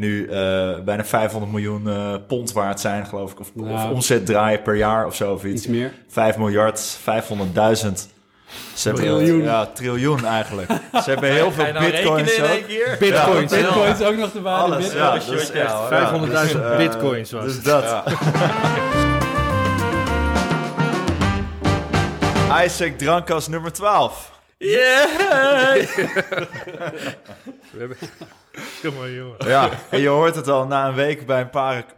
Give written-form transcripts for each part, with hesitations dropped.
nu bijna 500 miljoen pond waard zijn, geloof ik. Of omzet draaien per jaar of zo. Of iets meer. 5 miljard, 500.000... Triljoen eigenlijk. Ze hebben heel veel bitcoins ook. Bitcoins ook nog te waarde. Alles, ja. Dus echt 500.000 bitcoins was. Dus dat. Ja. Isaac Drankas nummer 12. Yeah! Kom maar, jongen. Ja, en je hoort het al na een week bij een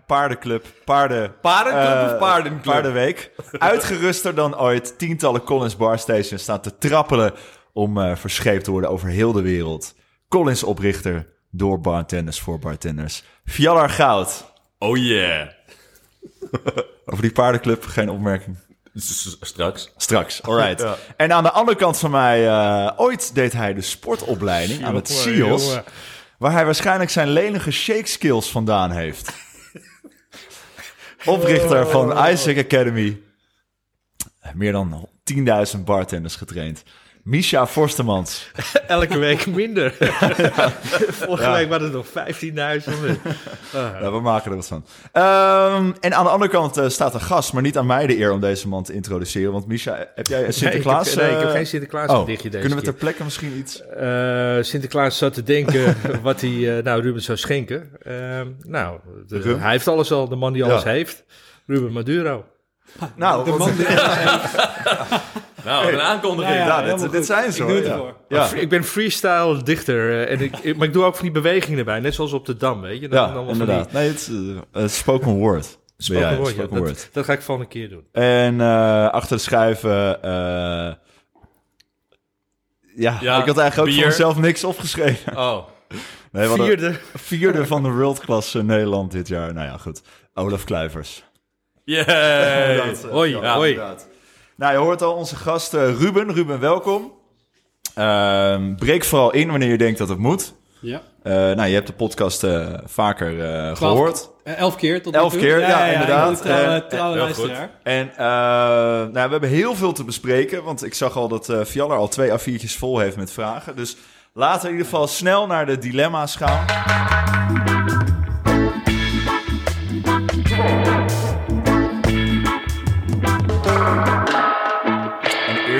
paardenclub. Paardenclub? Paardenweek. Uitgeruster dan ooit. Tientallen Collins barstations staan te trappelen om verscheept te worden over heel de wereld. Collins oprichter door bartenders voor bartenders. Fjallar goud. Oh yeah. Over die paardenclub geen opmerking. Straks, alright. Ja. En aan de andere kant van mij, ooit deed hij de sportopleiding aan het SIOS, waar hij waarschijnlijk zijn lenige shake skills vandaan heeft. Oprichter van Isaac Academy. Meer dan 10.000 bartenders getraind. Misha Forstemans. Elke week minder. Ja. Vorige week waren het nog 15.000. We maken er wat van. En aan de andere kant staat een gast, maar niet aan mij de eer om deze man te introduceren. Want Misha, heb jij een Sinterklaas? Nee, ik heb geen Sinterklaas gedichtje deze kunnen we ter plekke misschien iets? Sinterklaas zat te denken wat hij Ruben zou schenken. Hij heeft alles al, de man die alles heeft. Ruben Maduro. Nou, de man die alles heeft. Een aankondiging. Dit zijn ze. Ik ben freestyle dichter. En maar ik doe ook van die bewegingen erbij. Net zoals op de Dam, weet je. Dan inderdaad. Die... Nee, het is spoken word. Spoken word. Dat ga ik volgende keer doen. En achter de schuiven... ik had eigenlijk ook voor mezelf niks opgeschreven. Oh. Nee, vierde van de worldklasse Nederland dit jaar. Nou ja, goed. Olaf Kluivers. Yeah. Hoi. Nou, je hoort al onze gast Ruben. Ruben, welkom. Breek vooral in wanneer je denkt dat het moet. Ja. Je hebt de podcast vaker gehoord. 11 keer tot nu toe. 11 keer, ja, inderdaad. Trouwe luisteraar. En we hebben heel veel te bespreken, want ik zag al dat Fjallar al 2 A4'tjes vol heeft met vragen. Dus laten we in ieder geval snel naar de dilemma's gaan.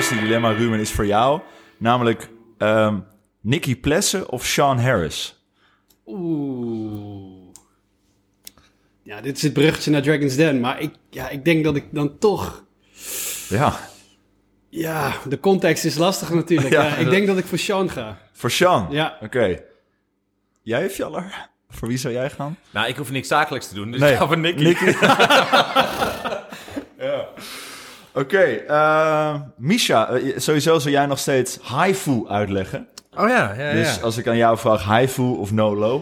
Het dilemma, Ruben, is voor jou. Namelijk Nikki Plessen of Sean Harris? Oeh. Ja, dit is het bruggetje naar Dragon's Den. Maar ik denk dat ik dan toch... Ja. Ja, de context is lastig natuurlijk. Ik denk dat ik voor Sean ga. Voor Sean? Ja. Oké. Jij, Fjallar? Voor wie zou jij gaan? Nou, ik hoef niks zakelijks te doen. Dus ik ga voor Nikki. Ja. Oké, Misha, sowieso zou jij nog steeds haifu uitleggen. Oh ja. Dus als ik aan jou vraag, haifu of no-low?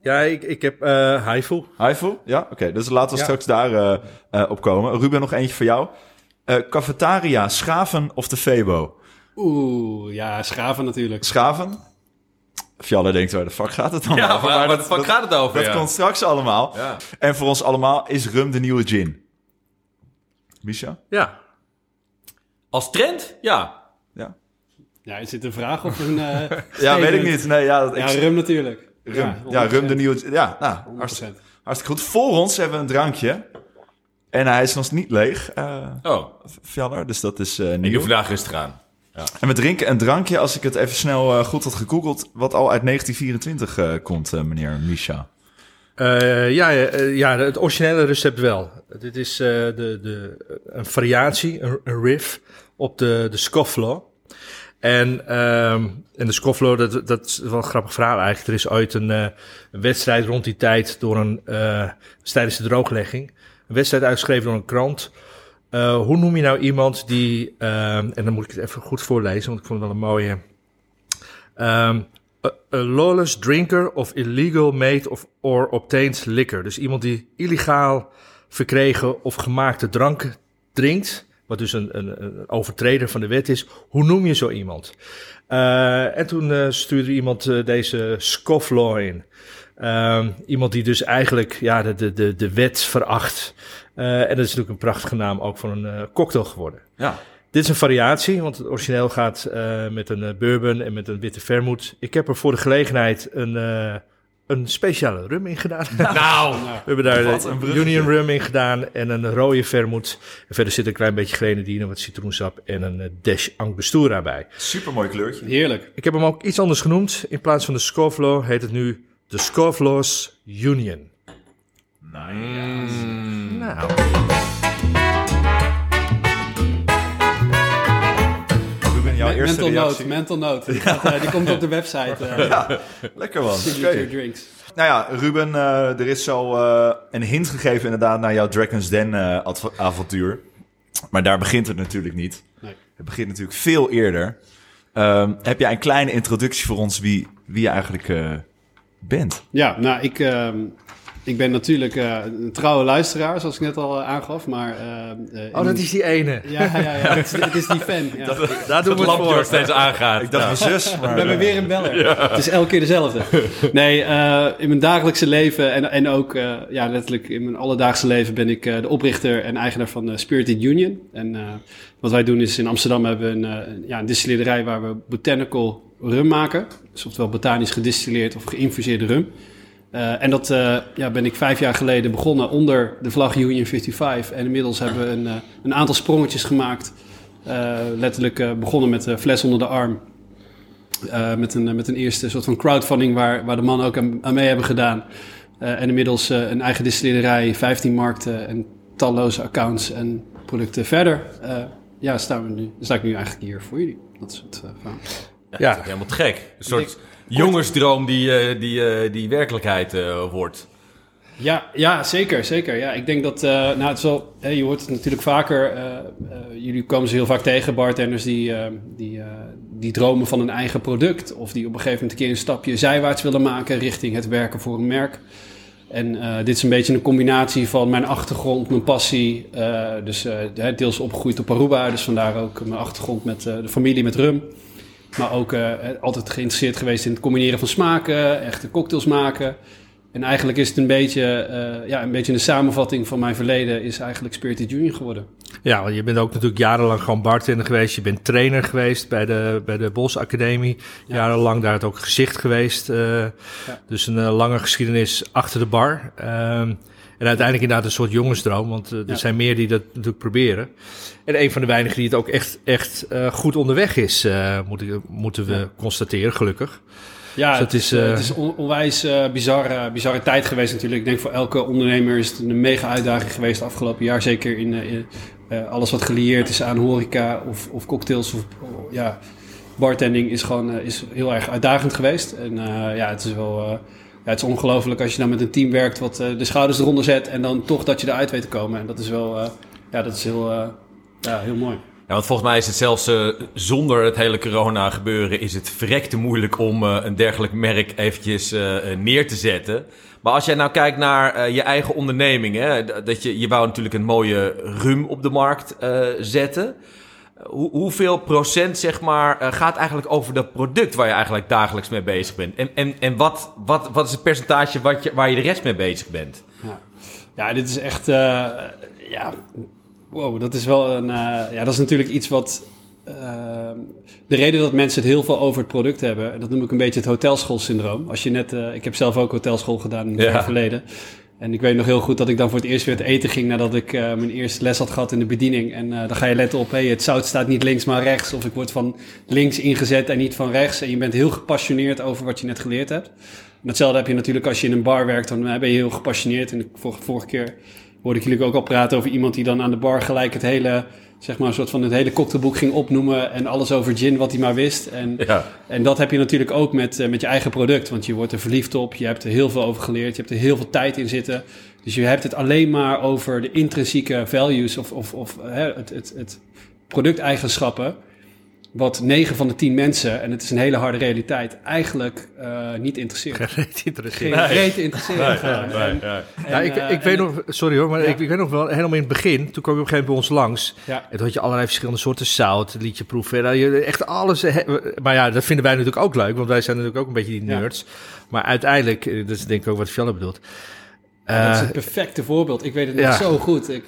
Ja, ik heb haifu. Haifu? Ja, oké. Dus laten we straks daar op komen. Ruben, nog eentje voor jou. Cafetaria, Schaven of de Febo? Oeh, ja, Schaven natuurlijk. Schaven? Fjallar denkt, waar de fuck gaat het dan over? Ja, waar de fuck gaat het over? Dat komt straks allemaal. Ja. En voor ons allemaal is rum de nieuwe gin. Misha? Ja. Als trend? Ja. Ja, is dit een vraag of een... ja, weet ik niet. Nee, rum natuurlijk. Rum de nieuwe... Ja, nou, 100%. Hartstikke goed. Voor ons hebben we een drankje. En hij is nog niet leeg. Fjallar, dus dat is nieuw. Ik doe vandaag rustig aan. Ja. En we drinken een drankje, als ik het even snel goed had gegoogeld... wat al uit 1924 komt, meneer Misha. Het originele recept wel. Dit is een variatie, een riff op de Scofflaw. En de Scofflaw, dat is wel een grappig verhaal eigenlijk. Er is ooit een wedstrijd rond die tijd tijdens de drooglegging. Een wedstrijd uitgeschreven door een krant. Hoe noem je nou iemand die... en dan moet ik het even goed voorlezen, want ik vond het wel een mooie... a lawless drinker of illegal made of or obtained liquor. Dus iemand die illegaal verkregen of gemaakte drank drinkt, wat dus een overtreder van de wet is. Hoe noem je zo iemand? En toen stuurde iemand deze scofflaw in. Iemand die dus eigenlijk de wet veracht. En dat is natuurlijk een prachtige naam ook van een cocktail geworden. Ja. Dit is een variatie, want het origineel gaat met een bourbon en met een witte vermoed. Ik heb er voor de gelegenheid een een speciale rum in gedaan. We hebben daar een Union rum in gedaan en een rode vermoed. En verder zit een klein beetje grenadine, wat citroensap en een dash angostura bij. Supermooi kleurtje. Heerlijk. Ik heb hem ook iets anders genoemd. In plaats van de Scofflaw heet het nu de Scofflaw's Union. Nice. Nou... Jouw eerste mental note. Die komt op de website. Ja, lekker man. Okay. Drinks. Nou ja, Ruben, er is zo een hint gegeven inderdaad naar jouw Dragon's Den avontuur. Maar daar begint het natuurlijk niet. Nee. Het begint natuurlijk veel eerder. Heb jij een kleine introductie voor ons wie je eigenlijk bent? Ja, nou ik ben natuurlijk een trouwe luisteraar, zoals ik net al aangaf, maar... dat is die ene. Ja, het is die fan. Ja. Daar doen we het voor. Steeds aangaat. Ik dacht mijn zus, maar... We hebben weer een beller. Ja. Het is elke keer dezelfde. Nee, in mijn dagelijkse leven en ook letterlijk in mijn alledaagse leven ben ik de oprichter en eigenaar van Spirited Union. En wat wij doen is, in Amsterdam hebben we een distillerij waar we botanical rum maken. Dus oftewel botanisch gedistilleerd of geïnfuseerde rum. En dat ben ik 5 jaar geleden begonnen onder de vlag Union 55. En inmiddels hebben we een aantal sprongetjes gemaakt. Letterlijk begonnen met een fles onder de arm. Met een eerste soort van crowdfunding waar de mannen ook aan mee hebben gedaan. En inmiddels een eigen distillerij, 15 markten en talloze accounts en producten verder. Sta ik nu eigenlijk hier voor jullie. Dat is het verhaal. Ja, dat is helemaal gek. Een soort... jongensdroom die werkelijkheid wordt. Ja, zeker. Ja, ik denk dat... het is wel, je hoort het natuurlijk vaker. Jullie komen ze heel vaak tegen, bartenders... die dromen van een eigen product... of die op een gegeven moment een keer een stapje zijwaarts willen maken... richting het werken voor een merk. En dit is een beetje een combinatie van mijn achtergrond, mijn passie. Deels opgegroeid op Aruba. Dus vandaar ook mijn achtergrond met de familie, met rum. Maar ook altijd geïnteresseerd geweest in het combineren van smaken, echte cocktails maken. En eigenlijk is het een beetje een samenvatting van mijn verleden is eigenlijk Spirited Union geworden. Ja, want je bent ook natuurlijk jarenlang gewoon bartender geweest. Je bent trainer geweest bij de Bos Academie. Ja. Jarenlang daar het ook gezicht geweest. Dus een lange geschiedenis achter de bar. En uiteindelijk inderdaad een soort jongensdroom, want er zijn meer die dat natuurlijk proberen. En een van de weinigen die het ook echt goed onderweg is, moeten we constateren, gelukkig. Ja, dus het is onwijs bizarre tijd geweest natuurlijk. Ik denk voor elke ondernemer is het een mega uitdaging geweest afgelopen jaar. Zeker in alles wat gelieerd is aan horeca of cocktails of bartending is gewoon is heel erg uitdagend geweest. En het is wel... het is ongelooflijk als je dan met een team werkt wat de schouders eronder zet... en dan toch dat je eruit weet te komen. En dat is wel heel mooi. Ja, want volgens mij is het zelfs zonder het hele corona gebeuren... is het verrekte moeilijk om een dergelijk merk eventjes neer te zetten. Maar als jij nou kijkt naar je eigen onderneming... Hè, dat je wou natuurlijk een mooie rum op de markt zetten... Hoeveel procent, zeg maar, gaat eigenlijk over dat product waar je eigenlijk dagelijks mee bezig bent? En wat is het percentage waar je de rest mee bezig bent? Ja dit is echt... dat is wel een... dat is natuurlijk iets wat... de reden dat mensen het heel veel over het product hebben... en dat noem ik een beetje het hotelschoolsyndroom. Als je net... ik heb zelf ook hotelschool gedaan in het verleden... En ik weet nog heel goed dat ik dan voor het eerst weer het eten ging... nadat ik mijn eerste les had gehad in de bediening. En dan ga je letten op, het zout staat niet links, maar rechts. Of ik word van links ingezet en niet van rechts. En je bent heel gepassioneerd over wat je net geleerd hebt. En hetzelfde heb je natuurlijk als je in een bar werkt. Dan ben je heel gepassioneerd. En vorige keer hoorde ik jullie ook al praten over iemand die dan aan de bar gelijk het hele... zeg maar een soort van het hele cocktailboek ging opnoemen... en alles over gin wat hij maar wist. En dat heb je natuurlijk ook met je eigen product. Want je wordt er verliefd op, je hebt er heel veel over geleerd... je hebt er heel veel tijd in zitten. Dus je hebt het alleen maar over de intrinsieke values... het producteigenschappen... wat 9 van de 10 mensen, en het is een hele harde realiteit... eigenlijk niet interesseert. Geen reet interesseert. Ik weet nog wel, helemaal in het begin... toen kwam je op een gegeven moment bij ons langs... Ja. En toen had je allerlei verschillende soorten zout, liedje proeven... echt alles... Maar ja, dat vinden wij natuurlijk ook leuk... want wij zijn natuurlijk ook een beetje die nerds. Ja. Maar uiteindelijk, dat is denk ik ook wat Fjallar bedoelt... dat is het perfecte voorbeeld. Ik weet het nog zo goed.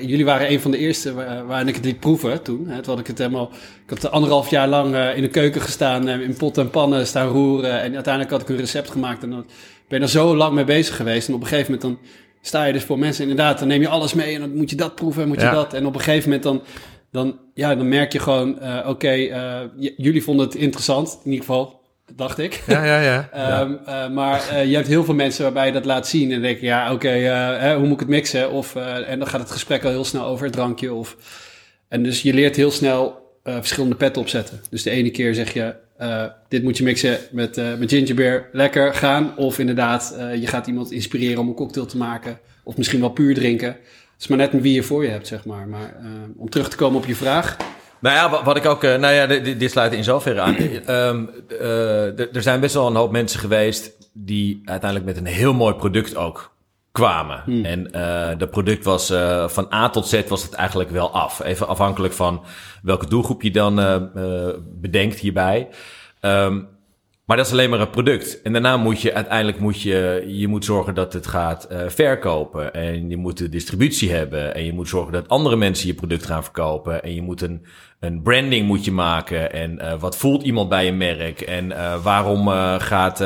Jullie waren een van de eerste waarin ik het liet proeven toen. Hè, toen had ik het helemaal... Ik had 1,5 jaar lang in de keuken gestaan... in potten en pannen staan roeren. En uiteindelijk had ik een recept gemaakt... en dan ben er zo lang mee bezig geweest. En op een gegeven moment dan sta je dus voor mensen inderdaad. Dan neem je alles mee en dan moet je dat proeven en moet je dat. En op een gegeven moment dan merk je gewoon... jullie vonden het interessant, in ieder geval... Dat dacht ik. Ja. Je hebt heel veel mensen waarbij je dat laat zien en denk je, hoe moet ik het mixen? En dan gaat het gesprek al heel snel over het drankje. En dus je leert heel snel verschillende petten opzetten. Dus de ene keer zeg je, dit moet je mixen met gingerbeer, lekker gaan. Of inderdaad, je gaat iemand inspireren om een cocktail te maken. Of misschien wel puur drinken. Het is maar net wie je voor je hebt, zeg maar. Maar om terug te komen op je vraag... Nou ja, wat ik ook... dit sluit in zoverre aan. Er zijn best wel een hoop mensen geweest... die uiteindelijk met een heel mooi product ook kwamen. En dat product was van A tot Z was het eigenlijk wel af. Even afhankelijk van welke doelgroep je dan bedenkt hierbij. Maar dat is alleen maar het product. En daarna moet je uiteindelijk moet je zorgen dat het gaat verkopen. En je moet de distributie hebben. En je moet zorgen dat andere mensen je product gaan verkopen. En je moet een branding moet je maken. En wat voelt iemand bij een merk? En waarom gaat...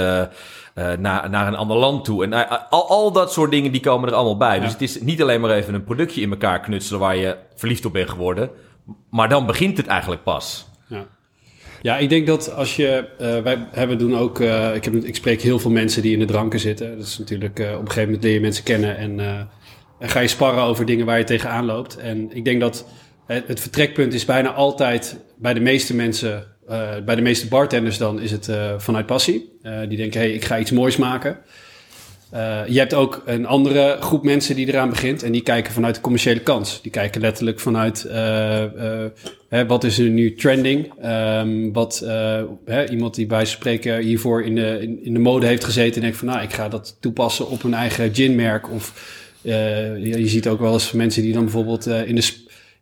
naar een ander land toe. En al dat soort dingen die komen er allemaal bij. Ja. Dus het is niet alleen maar even een productje in elkaar knutselen... waar je verliefd op bent geworden. Maar dan begint het eigenlijk pas. Ja, ik denk dat als je... ik spreek heel veel mensen die in de dranken zitten. Dat is natuurlijk... op een gegeven moment leer je mensen kennen... en ga je sparren over dingen waar je tegenaan loopt. En ik denk dat het vertrekpunt is bijna altijd... bij de meeste mensen... bij de meeste bartenders dan is het vanuit passie. Die denken, ik ga iets moois maken. Je hebt ook een andere groep mensen die eraan begint... en die kijken vanuit de commerciële kans. Die kijken letterlijk vanuit... wat is er nu trending? Iemand die bij spreken hiervoor in de mode heeft gezeten... en denkt van, ik ga dat toepassen op hun eigen ginmerk. Of je ziet ook wel eens mensen die dan bijvoorbeeld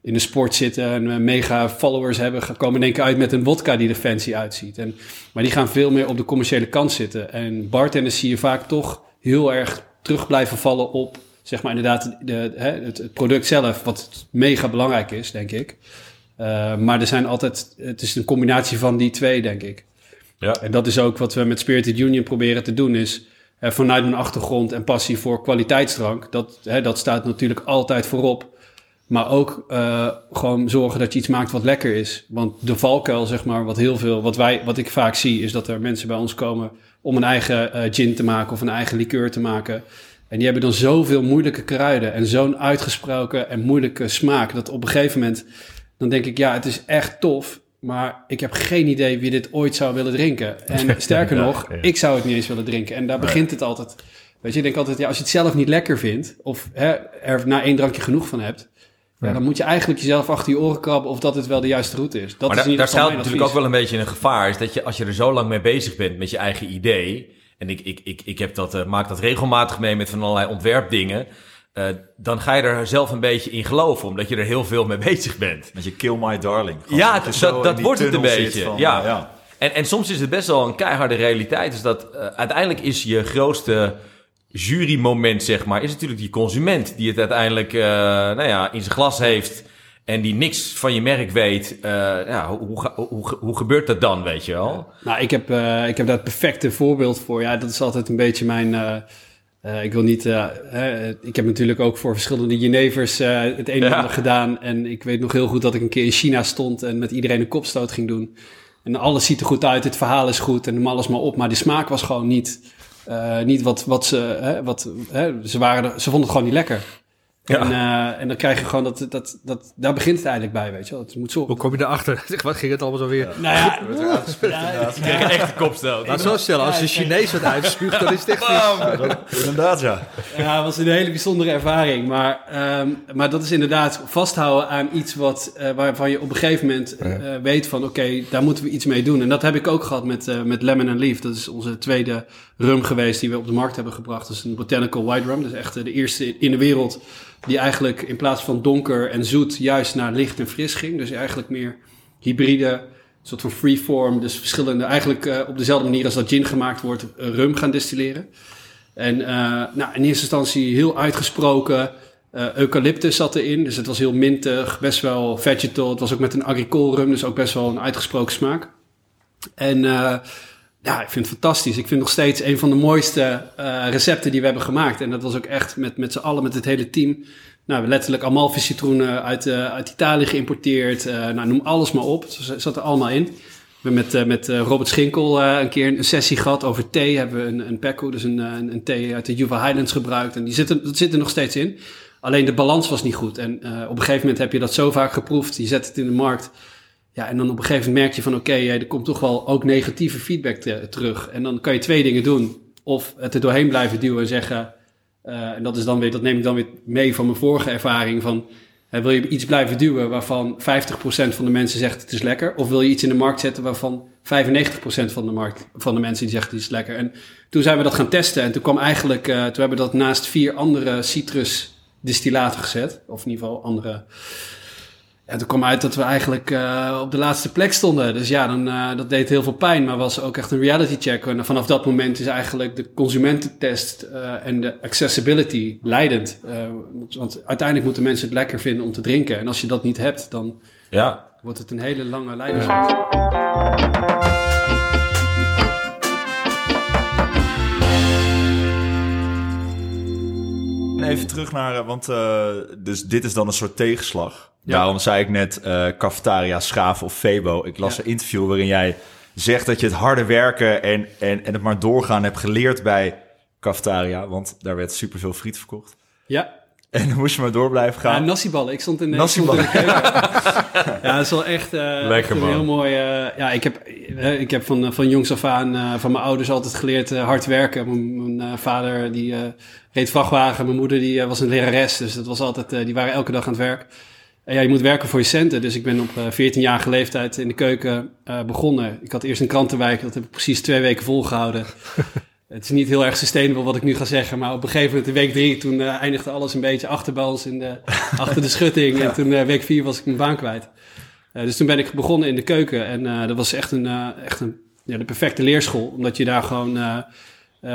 in de sport zitten en mega followers hebben... komen denk ik uit met een wodka die er fancy uitziet. Maar die gaan veel meer op de commerciële kant zitten. En bartenders zie je vaak toch heel erg terug blijven vallen op... zeg maar inderdaad het product zelf, wat mega belangrijk is, denk ik. Maar er zijn altijd... het is een combinatie van die twee, denk ik. Ja. En dat is ook wat we met Spirited Union proberen te doen... is vanuit mijn achtergrond en passie voor kwaliteitsdrank... dat staat natuurlijk altijd voorop... Maar ook gewoon zorgen dat je iets maakt wat lekker is. Want de valkuil, zeg maar, wat ik vaak zie... is dat er mensen bij ons komen om een eigen gin te maken... of een eigen liqueur te maken. En die hebben dan zoveel moeilijke kruiden... en zo'n uitgesproken en moeilijke smaak... dat op een gegeven moment, dan denk ik... ja, het is echt tof, maar ik heb geen idee... wie dit ooit zou willen drinken. En sterker nog, ik zou het niet eens willen drinken. En daar begint het altijd. Weet je, ik denk altijd, als je het zelf niet lekker vindt... of er na 1 drankje genoeg van hebt... Ja, dan moet je eigenlijk jezelf achter je oren krabben... of dat het wel de juiste route is. Dat maar is niet daar schuilt natuurlijk ook wel een beetje een gevaar... is dat je als je er zo lang mee bezig bent met je eigen idee... en ik heb dat, maak dat regelmatig mee met van allerlei ontwerpdingen... dan ga je er zelf een beetje in geloven... omdat je er heel veel mee bezig bent. Met je kill my darling. Gewoon. Ja, dat wordt het een beetje. Van, ja. En soms is het best wel een keiharde realiteit. Dus dat uiteindelijk is je grootste... jurymoment, zeg maar, is natuurlijk die consument... die het uiteindelijk in zijn glas heeft... en die niks van je merk weet. Hoe gebeurt dat dan, weet je wel? Nou, ik heb daar het perfecte voorbeeld voor. Ja, dat is altijd een beetje mijn... ik heb natuurlijk ook voor verschillende Genevers het een en ander gedaan... en ik weet nog heel goed dat ik een keer in China stond... en met iedereen een kopstoot ging doen. En alles ziet er goed uit, het verhaal is goed... en noem alles maar op, maar de smaak was gewoon niet... Ze vonden het gewoon niet lekker. Ja. En dan krijg je gewoon dat daar begint het eigenlijk bij, weet je wel. Het moet zo. Hoe kom je erachter? Wat ging het allemaal zo weer? Nou ja, je kreeg een echte kopstoot. Nou, zo stel, als je Chinees wat uitspuugt, dan is het echt niet. Inderdaad, ja. Ja, dat was een hele bijzondere ervaring. Maar dat is inderdaad vasthouden aan iets waarvan je op een gegeven moment weet van... oké, daar moeten we iets mee doen. En dat heb ik ook gehad met Lemon and Leaf. Dat is onze tweede rum geweest die we op de markt hebben gebracht. Dat is een botanical white rum. Dat is echt de eerste in de wereld... die eigenlijk in plaats van donker en zoet... juist naar licht en fris ging. Dus eigenlijk meer hybride, soort van freeform. Dus verschillende, eigenlijk op dezelfde manier als dat gin gemaakt wordt... rum gaan distilleren. En in eerste instantie heel uitgesproken. Eucalyptus zat erin, dus het was heel mintig. Best wel vegetal. Het was ook met een agricole rum, dus ook best wel een uitgesproken smaak. En... Ja, ik vind het fantastisch. Ik vind nog steeds een van de mooiste recepten die we hebben gemaakt. En dat was ook echt met z'n allen, met het hele team. Nou, letterlijk Amalfi citroenen uit Italië geïmporteerd. Nou, noem alles maar op. Het zat er allemaal in. We hebben met Robert Schinkel een keer een sessie gehad over thee. Hebben we een pekko, dus een thee uit de Yuba Highlands gebruikt. En dat zit er nog steeds in. Alleen de balans was niet goed. En op een gegeven moment heb je dat zo vaak geproefd. Je zet het in de markt. Ja, en dan op een gegeven moment merk je van oké, er komt toch wel ook negatieve feedback terug. En dan kan je twee dingen doen. Of het er doorheen blijven duwen en zeggen... en dat is dan weer, dat neem ik dan weer mee van mijn vorige ervaring van... wil je iets blijven duwen waarvan 50% van de mensen zegt het is lekker? Of wil je iets in de markt zetten waarvan 95% van de mensen die zegt het is lekker? En toen zijn we dat gaan testen. En toen kwam eigenlijk... toen hebben we dat naast 4 andere citrusdistillaten gezet. Of in ieder geval andere... Ja, toen kwam uit dat we eigenlijk op de laatste plek stonden. Dus ja, dan, dat deed heel veel pijn, maar was ook echt een reality check. En vanaf dat moment is eigenlijk de consumententest en de accessibility leidend. Want uiteindelijk moeten mensen het lekker vinden om te drinken. En als je dat niet hebt, dan wordt het een hele lange leiderschap. Even terug naar, want dus dit is dan een soort tegenslag. Ja. Daarom zei ik net cafetaria, schaven of febo. Ik las een interview waarin jij zegt dat je het harde werken en het maar doorgaan hebt geleerd bij cafetaria. Want daar werd superveel friet verkocht. Ja. En dan moest je maar door blijven gaan. Ja, nassiballen. Ik stond in de keuken. Ja, dat is wel echt, echt een heel mooi... ja, ik heb van jongs af aan van mijn ouders altijd geleerd hard werken. Mijn vader die reed vrachtwagen. Mijn moeder die was een lerares. Dus dat was altijd, die waren elke dag aan het werk. En ja, je moet werken voor je centen. Dus ik ben op 14-jarige leeftijd in de keuken begonnen. Ik had eerst een krantenwijk. Dat heb ik precies 2 weken volgehouden. Het is niet heel erg sustainable wat ik nu ga zeggen. Maar op een gegeven moment in week 3... toen eindigde alles een beetje achter bij ons achter de schutting. Ja. En toen week 4 was ik mijn baan kwijt. Dus toen ben ik begonnen in de keuken. En dat was echt de perfecte leerschool. Omdat je daar gewoon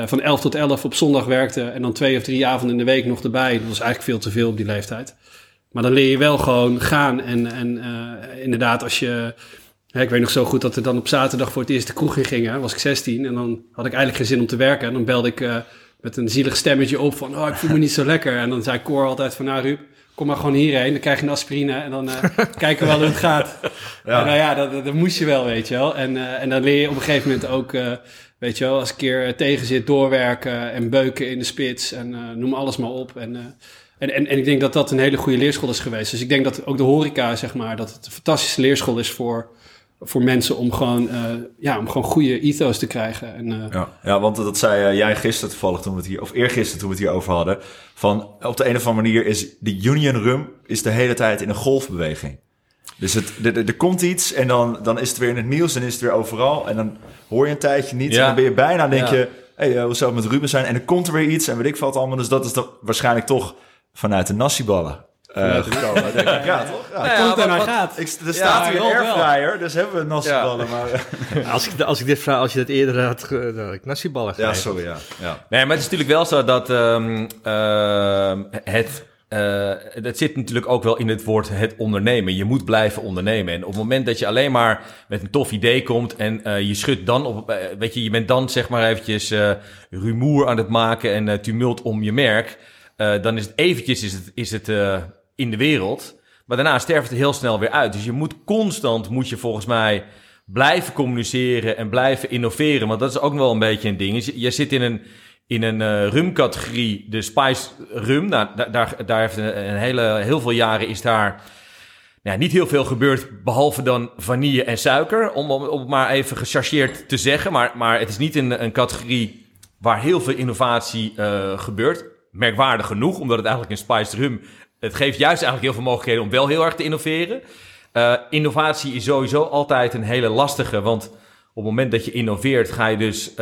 van 11 tot 11 op zondag werkte. En dan 2 of 3 avonden in de week nog erbij. Dat was eigenlijk veel te veel op die leeftijd. Maar dan leer je wel gewoon gaan. En inderdaad, als je... ik weet nog zo goed dat we dan op zaterdag voor het eerst de kroeg in gingen. Was ik 16 en dan had ik eigenlijk geen zin om te werken. En dan belde ik met een zielig stemmetje op van... ik voel me niet zo lekker. En dan zei Cor altijd van... Ruud, kom maar gewoon hierheen. Dan krijg je een aspirine en dan kijken we wel hoe het gaat. Ja. Nou ja, dat moest je wel, weet je wel. En dan leer je op een gegeven moment ook... weet je wel, als een keer tegen zit, doorwerken en beuken in de spits. En noem alles maar op. En ik denk dat dat een hele goede leerschool is geweest. Dus ik denk dat ook de horeca, zeg maar... dat het een fantastische leerschool is voor mensen om gewoon goede ethos te krijgen. Ja, want dat zei jij gisteren toevallig toen we het hier... of eergisteren toen we het hier over hadden... van op de een of andere manier is de Union Rum... is de hele tijd in een golfbeweging. Dus er komt iets en dan is het weer in het nieuws... en is het weer overal en dan hoor je een tijdje niet... en dan ben je bijna, denk je... hoe zou het met Ruben zijn? En dan komt er weer iets en weet ik wat allemaal... dus dat is dan waarschijnlijk toch vanuit de nassiballen... gekomen, denk ik. Ja, toch? Ja, komt er naar gaat. Er staat hier een airfryer, dus hebben we nassiballen. Ja. Maar, als ik dit vraag, als je dat eerder had... had ik nassiballen gegeven. Ja, sorry, ja. Nee, maar het is natuurlijk wel zo dat dat zit natuurlijk ook wel in het woord het ondernemen. Je moet blijven ondernemen. En op het moment dat je alleen maar met een tof idee komt... en je schudt dan op... weet je, je bent dan zeg maar eventjes rumoer aan het maken... en tumult om je merk... dan is het eventjes in de wereld. Maar daarna sterft het heel snel weer uit. Dus je moet constant volgens mij blijven communiceren en blijven innoveren. Want dat is ook wel een beetje een ding. Dus je zit in een rumcategorie, de spice rum. Nou, daar heeft heel veel jaren is daar... Nou, niet heel veel gebeurt, behalve dan vanille en suiker. Om het maar even gechargeerd te zeggen. Maar het is niet een categorie waar heel veel innovatie gebeurt. Merkwaardig genoeg, omdat het eigenlijk een spiced rum... het geeft juist eigenlijk heel veel mogelijkheden om wel heel hard te innoveren. Innovatie is sowieso altijd een hele lastige... want op het moment dat je innoveert... ga je dus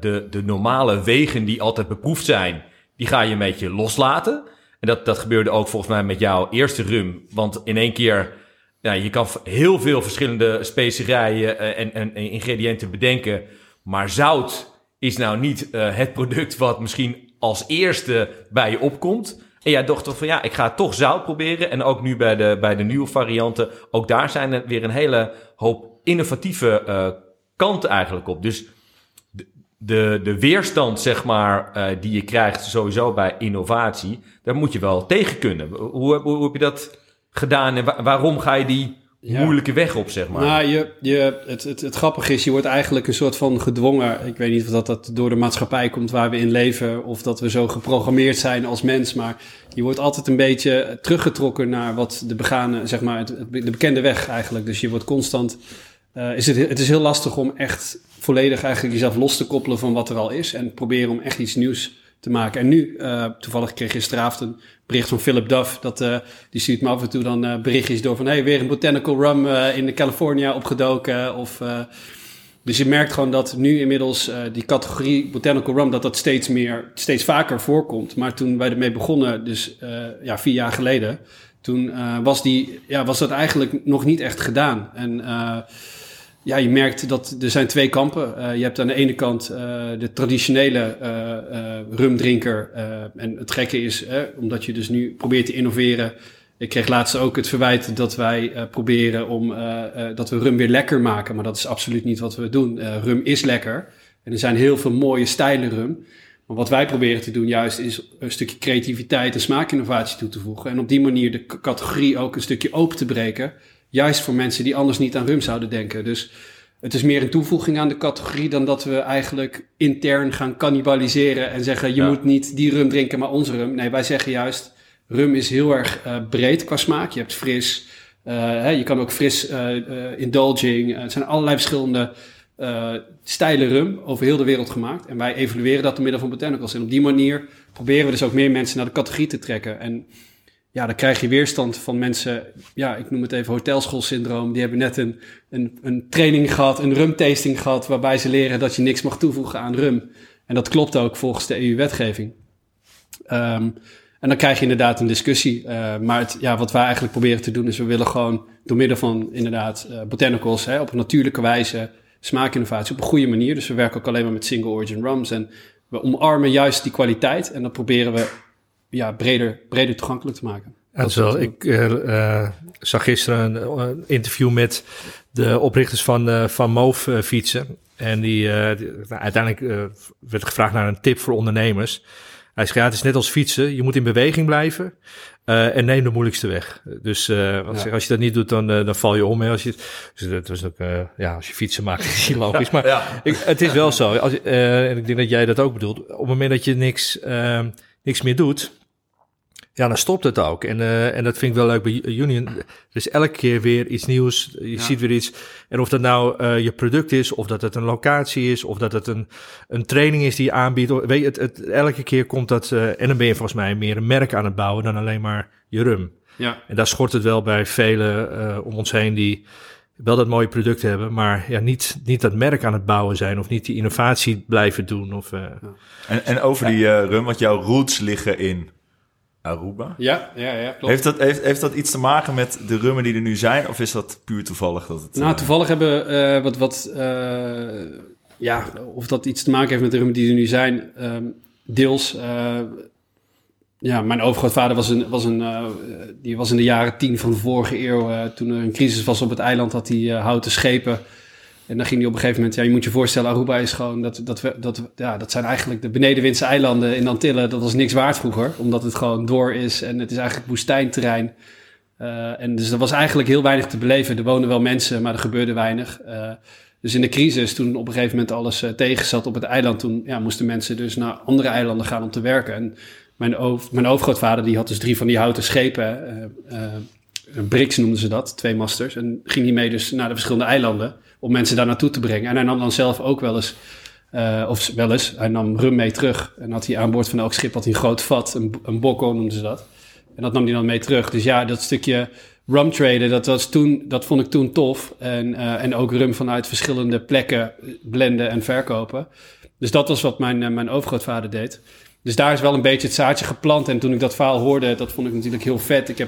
de normale wegen die altijd beproefd zijn... die ga je een beetje loslaten. En dat gebeurde ook volgens mij met jouw eerste rum. Want in één keer... Ja, je kan heel veel verschillende specerijen en ingrediënten bedenken... maar zout is nou niet het product wat misschien... als eerste bij je opkomt. En jij dacht toch van ik ga toch zout proberen. En ook nu bij de nieuwe varianten. Ook daar zijn er weer een hele hoop innovatieve kanten eigenlijk op. Dus de weerstand, zeg maar, die je krijgt sowieso bij innovatie, daar moet je wel tegen kunnen. Hoe heb je dat gedaan en waarom ga je die moeilijke weg op, zeg maar? Nou, het grappige is, je wordt eigenlijk een soort van gedwongen. Ik weet niet of dat door de maatschappij komt waar we in leven of dat we zo geprogrammeerd zijn als mens, maar je wordt altijd een beetje teruggetrokken naar wat de begane, zeg maar, de bekende weg eigenlijk. Dus je wordt constant... Het is heel lastig om echt volledig eigenlijk jezelf los te koppelen van wat er al is en proberen om echt iets nieuws te maken. En nu, toevallig kreeg gisteravond een bericht van Philip Duff, die stuurt me af en toe dan berichtjes door van weer een botanical rum in California opgedoken. Dus je merkt gewoon dat nu inmiddels die categorie botanical rum, dat steeds vaker voorkomt. Maar toen wij ermee begonnen, dus 4 jaar geleden, toen was dat eigenlijk nog niet echt gedaan. En je merkt dat er zijn 2 kampen. Je hebt aan de ene kant de traditionele rumdrinker. En het gekke is, omdat je dus nu probeert te innoveren. Ik kreeg laatst ook het verwijt dat wij proberen om dat we rum weer lekker maken. Maar dat is absoluut niet wat we doen. Rum is lekker. En er zijn heel veel mooie stijlen rum. Maar wat wij proberen te doen juist is een stukje creativiteit en smaakinnovatie toe te voegen. En op die manier de categorie ook een stukje open te breken. Juist voor mensen die anders niet aan rum zouden denken. Dus het is meer een toevoeging aan de categorie dan dat we eigenlijk intern gaan cannibaliseren en zeggen je moet niet die rum drinken, maar onze rum. Nee, wij zeggen juist rum is heel erg breed qua smaak. Je hebt fris, je kan ook fris indulging. Het zijn allerlei verschillende stijlen rum over heel de wereld gemaakt. En wij evalueren dat door middel van botanicals. En op die manier proberen we dus ook meer mensen naar de categorie te trekken. En dan krijg je weerstand van mensen. Ja, ik noem het even hotelschoolsyndroom. Die hebben net een training gehad, een rumtasting gehad, waarbij ze leren dat je niks mag toevoegen aan rum. En dat klopt ook volgens de EU-wetgeving. En dan krijg je inderdaad een discussie. Maar wat wij eigenlijk proberen te doen is, we willen gewoon door middel van inderdaad botanicals, op een natuurlijke wijze, smaakinnovatie op een goede manier. Dus we werken ook alleen maar met single origin rums. En we omarmen juist die kwaliteit. En dat proberen we breder toegankelijk te maken. Ik zag gisteren een interview met de oprichters van Van Moof fietsen. En uiteindelijk werd gevraagd naar een tip voor ondernemers. Hij zei, het is net als fietsen. Je moet in beweging blijven en neem de moeilijkste weg. Dus als je dat niet doet, dan val je om. Hè? Als je fietsen maakt, is het logisch. Maar het is wel zo. En ik denk dat jij dat ook bedoelt. Op het moment dat je niks meer doet, dan stopt het ook. En dat vind ik wel leuk bij Union. Dus elke keer weer iets nieuws. Je ziet weer iets. En of dat nou je product is, of dat het een locatie is, of dat het een training is die je aanbiedt. Weet je, elke keer komt dat. En dan ben je volgens mij meer een merk aan het bouwen dan alleen maar je rum. Ja. En daar schort het wel bij velen om ons heen die wel dat mooie product hebben, maar niet dat merk aan het bouwen zijn of niet die innovatie blijven doen. En over die rum, want jouw roots liggen in Aruba. Ja, klopt. Heeft dat iets te maken met de rummen die er nu zijn, of is dat puur toevallig dat het... toevallig hebben of dat iets te maken heeft met de rummen die er nu zijn, deels... mijn overgrootvader was in de jaren 10 van de vorige eeuw. Toen er een crisis was op het eiland, had hij houten schepen. En dan ging hij op een gegeven moment... je moet je voorstellen, Aruba is gewoon... Dat zijn eigenlijk de benedenwindse eilanden in Antillen. Dat was niks waard vroeger, omdat het gewoon door is. En het is eigenlijk woestijnterrein. En dus er was eigenlijk heel weinig te beleven. Er wonen wel mensen, maar er gebeurde weinig. Dus in de crisis, toen op een gegeven moment alles tegen zat op het eiland... toen moesten mensen dus naar andere eilanden gaan om te werken. En mijn overgrootvader die had dus 3 van die houten schepen. Bricks noemden ze dat, 2 masters. En ging die mee dus naar de verschillende eilanden om mensen daar naartoe te brengen. En hij nam dan zelf ook hij nam rum mee terug. En had hij aan boord van elk schip had hij een groot vat, een bokko noemden ze dat. En dat nam hij dan mee terug. Dus dat stukje rum traden, dat vond ik toen tof. En ook rum vanuit verschillende plekken blenden en verkopen. Dus dat was wat mijn overgrootvader deed. Dus daar is wel een beetje het zaadje geplant. En toen ik dat verhaal hoorde, dat vond ik natuurlijk heel vet.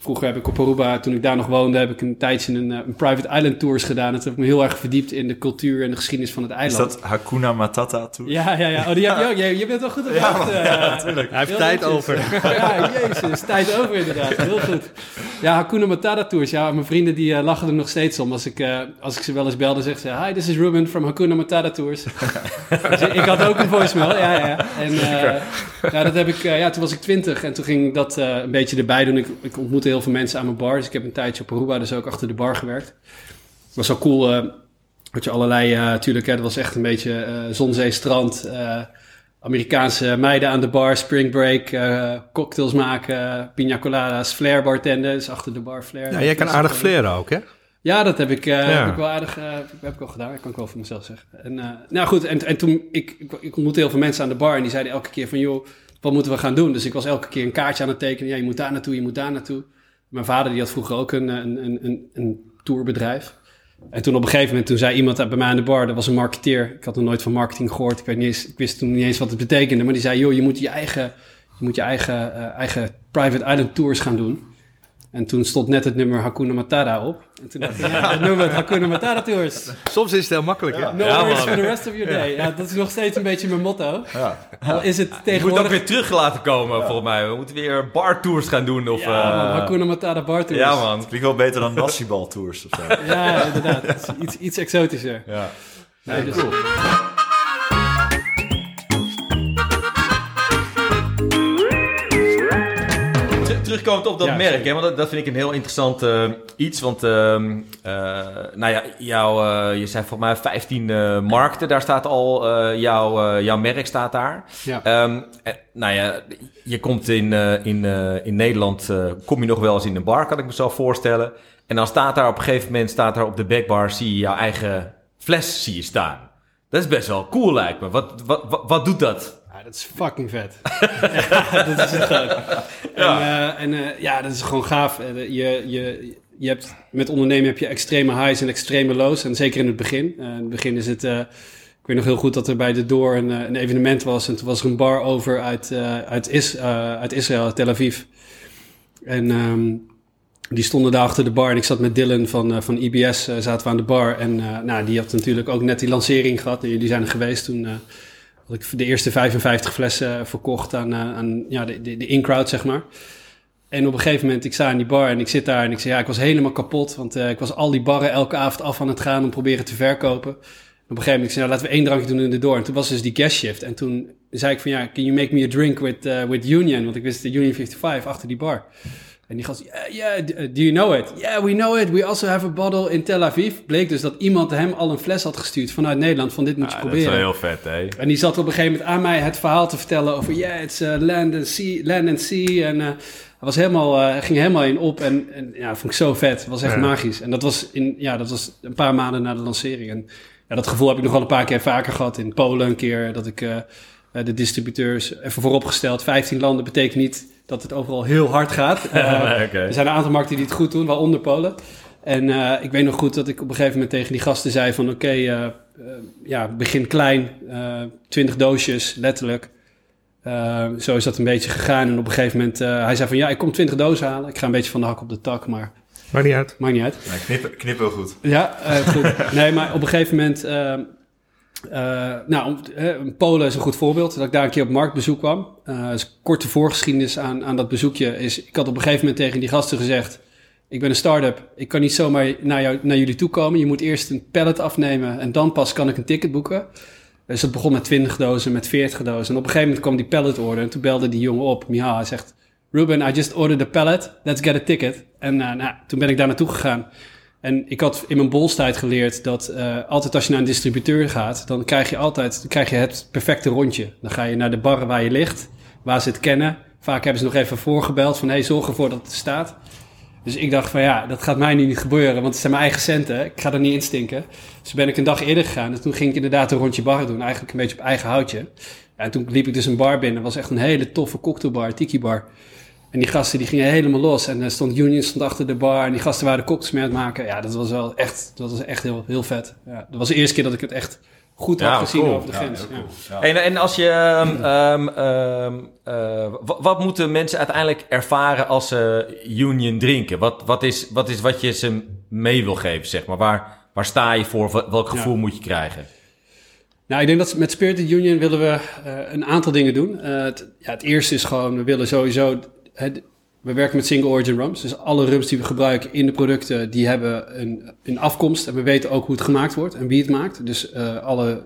Vroeger heb ik op Aruba, toen ik daar nog woonde, heb ik een tijdje een private island tours gedaan. Dat heb ik me heel erg verdiept in de cultuur en de geschiedenis van het eiland. Is dat Hakuna Matata tours? Ja. Oh, die heb je ook. Je bent wel goed op de hand. Ja, natuurlijk. Hij heeft tijd over. Ja, jezus. Tijd over inderdaad. Heel goed. Ja, Hakuna Matata tours. Ja, mijn vrienden die lachen er nog steeds om. Als ik ze wel eens belde, zegt ze... Hi, this is Ruben from Hakuna Matata tours. Dus ik had ook een voicemail. Ja. En ja, dat heb ik... toen was ik 20 en toen ging ik dat een beetje erbij doen. Ik ontmoette heel veel mensen aan mijn bar. Dus ik heb een tijdje op Aruba, dus ook achter de bar gewerkt. Het was zo cool... had je allerlei, natuurlijk, dat was echt een beetje zon, zee, strand. Amerikaanse meiden aan de bar, spring break, cocktails maken, pina colada's, flair bartender. Dus achter de bar flair. Ja, jij kan aardig flairen ook, hè? Ja, dat heb ik wel aardig heb ik wel gedaan. Dat kan ik wel voor mezelf zeggen. En, nou goed, en toen, ik ontmoette heel veel mensen aan de bar en die zeiden elke keer van, joh, wat moeten we gaan doen? Dus ik was elke keer een kaartje aan het tekenen. Ja, je moet daar naartoe, je moet daar naartoe. Mijn vader die had vroeger ook een tourbedrijf. En toen op een gegeven moment, toen zei iemand bij mij aan de bar, dat was een marketeer. Ik had nog nooit van marketing gehoord. Ik wist toen niet eens wat het betekende. Maar die zei, joh, je moet je eigen private island tours gaan doen. En toen stond net het nummer Hakuna Matata op. En toen dacht ik, het nummer Hakuna Matata tours. Soms is het heel makkelijk, hè? No worries for the rest of your day. Ja, dat is nog steeds een beetje mijn motto. Ja. Al is het tegenwoordig... Je moet ook weer terug laten komen, volgens mij. We moeten weer bar tours gaan doen. Of, man, Hakuna Matata bar tours. Ja, man. Klinkt wel beter dan nasibal tours of zo. Ja, inderdaad. Ja. Iets exotischer. Ja. Nee, dus... Cool. Terugkomend op dat merk, hè? Want dat vind ik een heel interessant iets. Want je zei volgens mij 15 markten, daar staat al jouw merk staat daar. Ja. Je komt in Nederland, kom je nog wel eens in een bar, kan ik me zo voorstellen. En dan staat daar op een gegeven moment, op de backbar, zie je jouw eigen fles staan. Dat is best wel cool, lijkt me. Wat doet dat? Ja, dat is fucking vet. Ja, dat is het gewoon. Dat is gewoon gaaf. Je hebt, met ondernemen heb je extreme highs en extreme lows. En zeker in het begin. In het begin is het... ik weet nog heel goed dat er bij de Door een evenement was. En toen was er een bar over uit Israël, Tel Aviv. En die stonden daar achter de bar. En ik zat met Dylan van IBS, zaten we aan de bar. En die had natuurlijk ook net die lancering gehad. En jullie zijn er geweest toen... had ik de eerste 55 flessen verkocht aan de in-crowd, zeg maar. En op een gegeven moment, ik sta in die bar en ik zit daar en ik zei, ik was helemaal kapot. Want ik was al die barren elke avond af aan het gaan om proberen te verkopen. En op een gegeven moment, ik zei, laten we 1 drankje doen in de Door. En toen was dus die guest shift. En toen zei ik van, can you make me a drink with Union? Want ik wist de Union 55 achter die bar. En die gast, do you know it? Yeah, we know it. We also have a bottle in Tel Aviv. Bleek dus dat iemand hem al een fles had gestuurd vanuit Nederland. Van dit moet je proberen. Dat is wel heel vet, hè? En die zat op een gegeven moment aan mij het verhaal te vertellen over... it's land and sea. En hij was ging helemaal in op. En vond ik zo vet. Het was echt magisch. En dat was een paar maanden na de lancering. En ja, dat gevoel heb ik nog wel een paar keer vaker gehad. In Polen een keer dat ik de distributeurs... Even vooropgesteld, 15 landen betekent niet... dat het overal heel hard gaat. Er zijn een aantal markten die het goed doen, waaronder Polen. En ik weet nog goed dat ik op een gegeven moment tegen die gasten zei van... begin klein, 20 doosjes, letterlijk. Zo is dat een beetje gegaan. En op een gegeven moment, hij zei van... ik kom 20 dozen halen. Ik ga een beetje van de hak op de tak, maar... Maakt niet uit. Nee, knip heel goed. Ja, goed. Nee, maar op een gegeven moment... Polen is een goed voorbeeld. Dat ik daar een keer op marktbezoek kwam. Dus korte voorgeschiedenis aan dat bezoekje is... Ik had op een gegeven moment tegen die gasten gezegd... Ik ben een start-up. Ik kan niet zomaar naar jullie toe komen. Je moet eerst een pallet afnemen... en dan pas kan ik een ticket boeken. Dus dat begon met 20 dozen, met 40 dozen. En op een gegeven moment kwam die pallet order... en toen belde die jongen op. Miha, hij zegt... Ruben, I just ordered a pallet. Let's get a ticket. En toen ben ik daar naartoe gegaan... En ik had in mijn bolstijd geleerd dat altijd als je naar een distributeur gaat... dan krijg je het perfecte rondje. Dan ga je naar de barren waar je ligt, waar ze het kennen. Vaak hebben ze nog even voorgebeld van... zorg ervoor dat het er staat. Dus ik dacht van dat gaat mij nu niet gebeuren... want het zijn mijn eigen centen, ik ga er niet in stinken. Dus ben ik een dag eerder gegaan en toen ging ik inderdaad een rondje barren doen. Eigenlijk een beetje op eigen houtje. En toen liep ik dus een bar binnen. Het was echt een hele toffe cocktailbar, tiki bar... En die gasten die gingen helemaal los. En er stond Union achter de bar. En die gasten waren cocktails mee aan het maken. Ja, dat was wel echt, heel, heel vet. Ja, dat was de eerste keer dat ik het echt goed had gezien over de grens. Ja, cool. Ja. En als je... wat moeten mensen uiteindelijk ervaren als ze Union drinken? Wat is wat je ze mee wil geven, zeg maar? Waar sta je voor? Welk gevoel moet je krijgen? Nou, ik denk dat met Spirited Union willen we een aantal dingen doen. Het eerste is gewoon, we willen sowieso... We werken met single origin rums. Dus alle rums die we gebruiken in de producten, die hebben een afkomst. En we weten ook hoe het gemaakt wordt en wie het maakt. Dus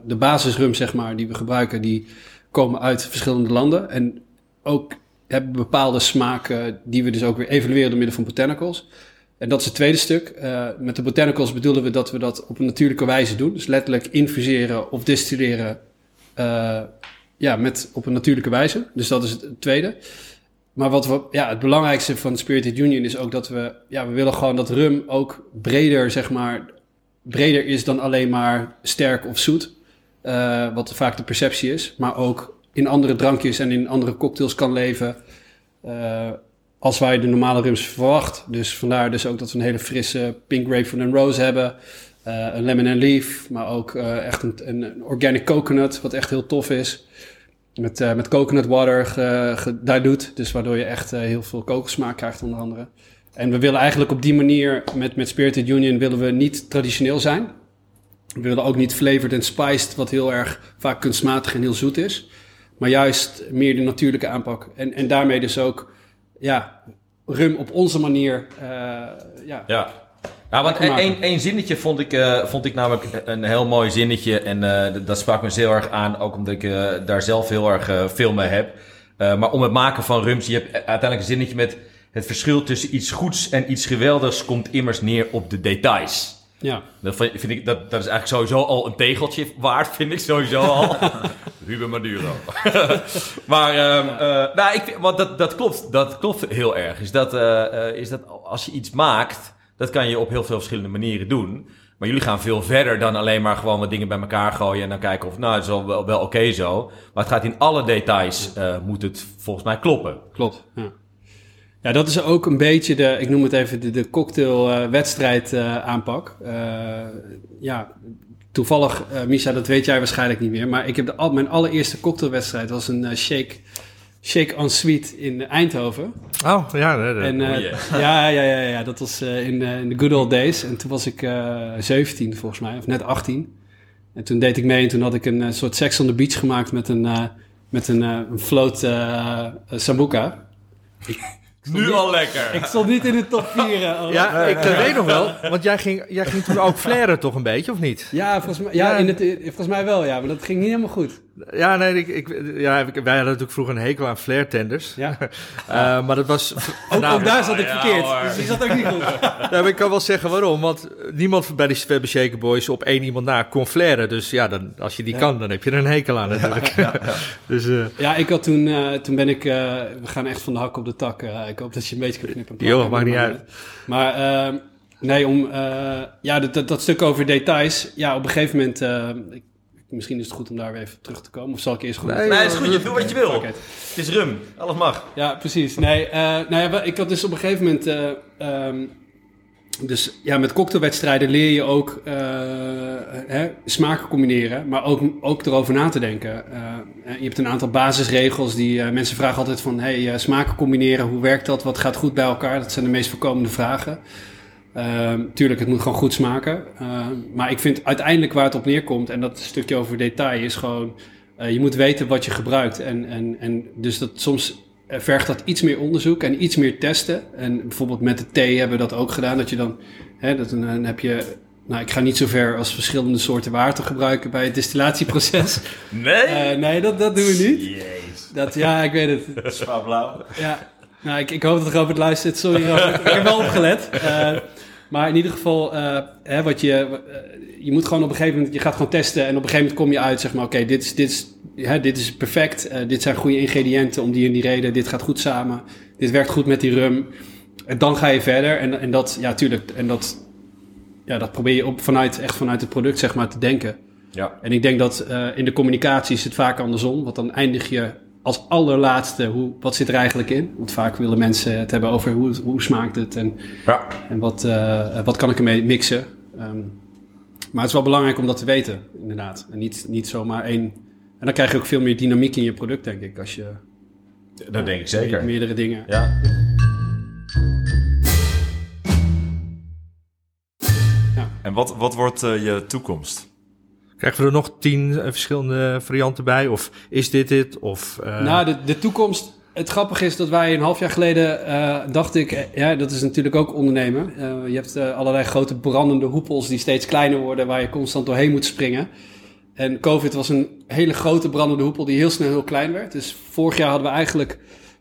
de basisrums, zeg maar, die we gebruiken, die komen uit verschillende landen. En ook hebben bepaalde smaken die we dus ook weer evalueren door middel van botanicals. En dat is het tweede stuk. Met de botanicals bedoelen we dat op een natuurlijke wijze doen. Dus letterlijk infuseren of distilleren op een natuurlijke wijze. Dus dat is het tweede. Maar het belangrijkste van de Spirited Union is ook dat we willen gewoon dat rum ook breder is dan alleen maar sterk of zoet. Wat vaak de perceptie is. Maar ook in andere drankjes en in andere cocktails kan leven. Als wij de normale rums verwacht. Dus vandaar dus ook dat we een hele frisse Pink Grapefruit and Rose hebben. Een Lemon and Leaf. Maar ook echt een organic coconut. Wat echt heel tof is. Met coconut water gedoet. Dus waardoor je echt heel veel kokosmaak krijgt onder andere. En we willen eigenlijk op die manier met Spirited Union willen we niet traditioneel zijn. We willen ook niet flavored en spiced. Wat heel erg vaak kunstmatig en heel zoet is. Maar juist meer de natuurlijke aanpak. En daarmee dus ook... rum op onze manier. Ja, want één zinnetje vond ik namelijk een heel mooi zinnetje. En dat sprak me heel erg aan, ook omdat ik daar zelf heel erg veel mee heb. Maar om het maken van rums, je hebt uiteindelijk een zinnetje met... het verschil tussen iets goeds en iets geweldigs komt immers neer op de details. Ja. Dat vind ik, dat is eigenlijk sowieso al een tegeltje waard, vind ik sowieso al. Ruben Maduro. Dat klopt heel erg. Is dat als je iets maakt, dat kan je op heel veel verschillende manieren doen. Maar jullie gaan veel verder dan alleen maar gewoon wat dingen bij elkaar gooien en dan kijken of het is wel oké zo. Maar het gaat in alle details, moet het volgens mij kloppen. Klopt, ja. Ja, dat is ook een beetje ik noem het even de cocktailwedstrijd aanpak. Toevallig, Misha, dat weet jij waarschijnlijk niet meer. Maar ik heb mijn allereerste cocktailwedstrijd was een shake en sweet in Eindhoven. Oh, ja. Ja, dat was in the good old days. En toen was ik 17 volgens mij, of net 18. En toen deed ik mee en toen had ik een soort Sex on the Beach gemaakt met een float sambuca. Nu al lekker. Ik stond niet in de top 4. Ja, ik weet nog wel. Want jij ging toen ook flairen toch een beetje, of niet? Ja, volgens mij wel, ja. Maar dat ging niet helemaal goed. Ja, nee, wij hadden natuurlijk vroeger een hekel aan flairtenders. Ja. Maar dat was... Ook daar zat ik verkeerd. Ja, dus die zat ook niet goed. Ja, ik kan wel zeggen waarom. Want niemand bij die Shaker Boys op één iemand na kon flairen. Dus ja, dan, als je die kan, dan heb je er een hekel aan natuurlijk. Ja. Dus, ik had toen... toen ben ik... we gaan echt van de hak op de tak. Ik hoop dat je een beetje kunt knippen. Joh, maakt niet uit. Maar dat stuk over details. Ja, op een gegeven moment... misschien is het goed om daar weer even terug te komen. Of zal ik eerst goed... Nee, het is goed. Je doet wat je wil. Okay. Het is rum. Alles mag. Ja, precies. Nee, ik had dus op een gegeven moment... met cocktailwedstrijden leer je ook smaken combineren. Maar ook erover na te denken. Je hebt een aantal basisregels die... mensen vragen altijd van... smaken combineren. Hoe werkt dat? Wat gaat goed bij elkaar? Dat zijn de meest voorkomende vragen. Tuurlijk, het moet gewoon goed smaken. Maar ik vind uiteindelijk waar het op neerkomt... en dat stukje over detail is gewoon... je moet weten wat je gebruikt. En dus dat soms vergt dat iets meer onderzoek en iets meer testen. En bijvoorbeeld met de thee hebben we dat ook gedaan. Dat je dan... dan heb je... Nou, ik ga niet zo ver als verschillende soorten water gebruiken... bij het distillatieproces. Nee? Nee, dat doen we niet. Jeez. Ik weet het. Schaafblauw. Ja. Nou, ik hoop dat Robert luistert. Sorry, Robert. Ik heb wel opgelet. Maar in ieder geval, je moet gewoon op een gegeven moment... Je gaat gewoon testen en op een gegeven moment kom je uit... Zeg maar, oké, dit is perfect. Dit zijn goede ingrediënten om die en die reden. Dit gaat goed samen. Dit werkt goed met die rum. En dan ga je verder. En dat, ja, tuurlijk. En dat probeer je vanuit het product, zeg maar, te denken. Ja. En ik denk dat in de communicatie is het vaak andersom. Want dan eindig je... Als allerlaatste, wat zit er eigenlijk in? Want vaak willen mensen het hebben over hoe smaakt het en wat kan ik ermee mixen. Maar het is wel belangrijk om dat te weten, inderdaad. En niet zomaar één... En dan krijg je ook veel meer dynamiek in je product, denk ik. Als je... Dat denk ik zeker. Meerdere dingen. Ja. Ja. En wat wordt je toekomst? Krijgen we er nog 10 verschillende varianten bij? Of is dit het? Of, de toekomst Het grappige is dat wij een half jaar geleden, dacht ik... Ja, dat is natuurlijk ook ondernemen. Je hebt allerlei grote brandende hoepels die steeds kleiner worden, waar je constant doorheen moet springen. En COVID was een hele grote brandende hoepel die heel snel heel klein werd. Dus vorig jaar hadden we eigenlijk...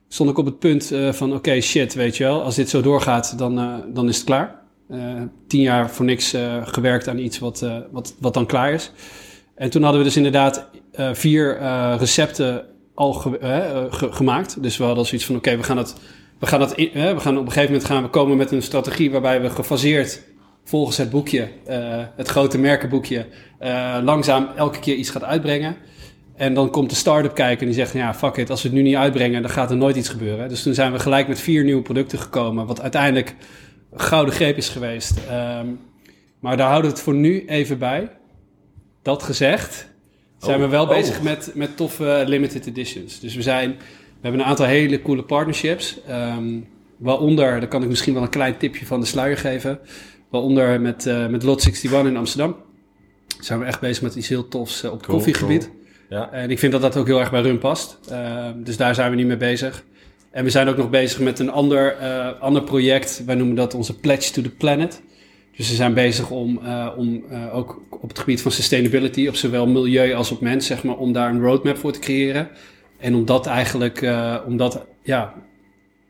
stond ik op het punt van oké, shit, weet je wel. Als dit zo doorgaat, dan is het klaar. 10 jaar voor niks gewerkt aan iets wat dan klaar is. En toen hadden we dus inderdaad 4 recepten... al gemaakt. Dus we hadden zoiets van oké, we gaan op een gegeven moment gaan we komen met een strategie waarbij we gefaseerd volgens het boekje, het grote merkenboekje, langzaam elke keer iets gaat uitbrengen. En dan komt de start-up kijken en die zegt ja, fuck it, als we het nu niet uitbrengen, dan gaat er nooit iets gebeuren. Dus toen zijn we gelijk met 4 nieuwe producten gekomen, wat uiteindelijk een gouden greep is geweest. Maar daar houden we het voor nu even bij. Dat gezegd, zijn we wel bezig met toffe limited editions. Dus we hebben een aantal hele coole partnerships. Waaronder, daar kan ik misschien wel een klein tipje van de sluier geven. Waaronder met Lot 61 in Amsterdam. Zijn we echt bezig met iets heel tofs op het koffiegebied. Cool. Ja. En ik vind dat dat ook heel erg bij Rum past. Dus daar zijn we nu mee bezig. En we zijn ook nog bezig met een ander project. Wij noemen dat onze Pledge to the Planet. Dus ze zijn bezig om ook op het gebied van sustainability, op zowel milieu als op mens, zeg maar, om daar een roadmap voor te creëren. En om dat eigenlijk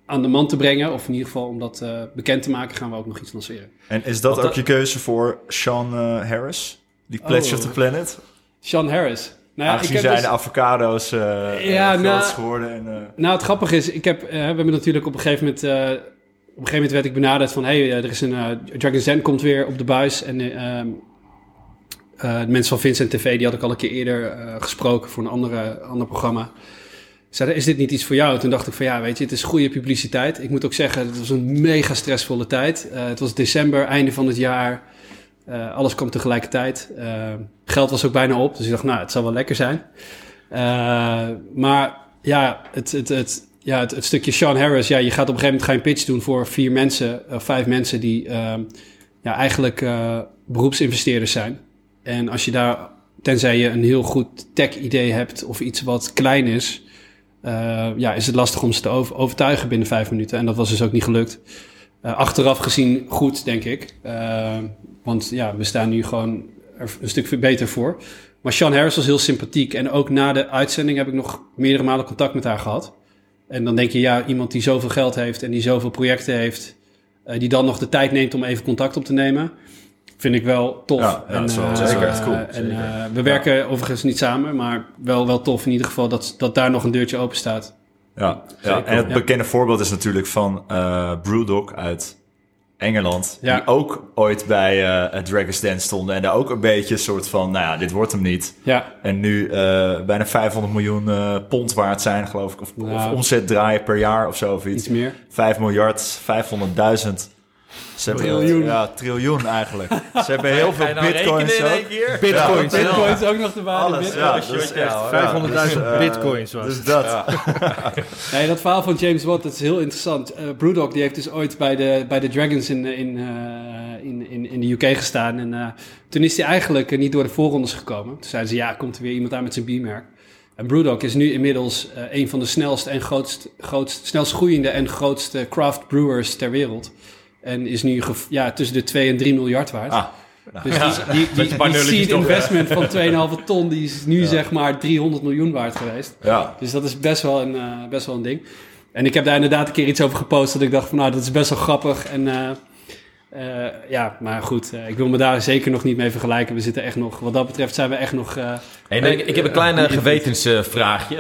aan de man te brengen, of in ieder geval om dat bekend te maken, gaan we ook nog iets lanceren. En is dat ook je keuze voor Sean Harris, die Pledge of the Planet? Sean Harris. Nou ja, aangezien zijn de avocado's groot geworden. Het grappige is, we hebben natuurlijk op een gegeven moment... Op een gegeven moment werd ik benaderd van... er is een Dragon's Den komt weer op de buis. En de mensen van Vincent TV... die had ik al een keer eerder gesproken... voor een ander programma. Zeiden, is dit niet iets voor jou? Toen dacht ik van ja, weet je... het is goede publiciteit. Ik moet ook zeggen, het was een mega stressvolle tijd. Het was december, einde van het jaar. Alles kwam tegelijkertijd. Geld was ook bijna op. Dus ik dacht, nou, het zal wel lekker zijn. Maar ja, het stukje Sean Harris, je gaat op een gegeven moment een pitch doen voor 4 mensen, 5 mensen die eigenlijk beroepsinvesteerders zijn. En als je daar, tenzij je een heel goed tech-idee hebt of iets wat klein is, is het lastig om ze te overtuigen binnen 5 minuten. En dat was dus ook niet gelukt. Achteraf gezien goed, denk ik. Want ja, we staan nu gewoon een stuk beter voor. Maar Sean Harris was heel sympathiek. En ook na de uitzending heb ik nog meerdere malen contact met haar gehad. En dan denk je, ja, iemand die zoveel geld heeft en die zoveel projecten heeft, die dan nog de tijd neemt om even contact op te nemen, vind ik wel tof. Ja, en, dat is wel zeker echt cool. En, we werken overigens niet samen, maar wel tof in ieder geval dat daar nog een deurtje open staat. Ja, ja. En het bekende voorbeeld is natuurlijk van Brewdog uit Engeland, die ook ooit bij Dragon's Den stonden en daar ook een beetje een soort van, dit wordt hem niet. Ja. En nu bijna 500 miljoen pond waard zijn, geloof ik, of omzet draaien per jaar of zo. Of iets meer. 5 miljard, 500.000. Triljoen eigenlijk. Ze hebben heel veel bitcoins ook. Bitcoins ook nog te behalen. Alles, dus 500.000 bitcoins was. Dus dat. Ja. Nee, dat verhaal van James Watt, dat is heel interessant. Brewdog, die heeft dus ooit bij de Dragons in de UK gestaan. En toen is hij eigenlijk niet door de voorrondes gekomen. Toen zeiden ze, komt er weer iemand aan met zijn biermerk. En Brewdog is nu inmiddels een van de snelst groeiende en grootste craft brewers ter wereld. En is nu tussen de 2 en 3 miljard waard. Dus die seed investment van 2,5 ton... die is nu zeg maar 300 miljoen waard geweest. Ja. Dus dat is best wel een ding. En ik heb daar inderdaad een keer iets over gepost... dat ik dacht van dat is best wel grappig. En maar goed, ik wil me daar zeker nog niet mee vergelijken. We zitten echt nog, wat dat betreft zijn we echt nog... ik heb een klein gewetensvraagje.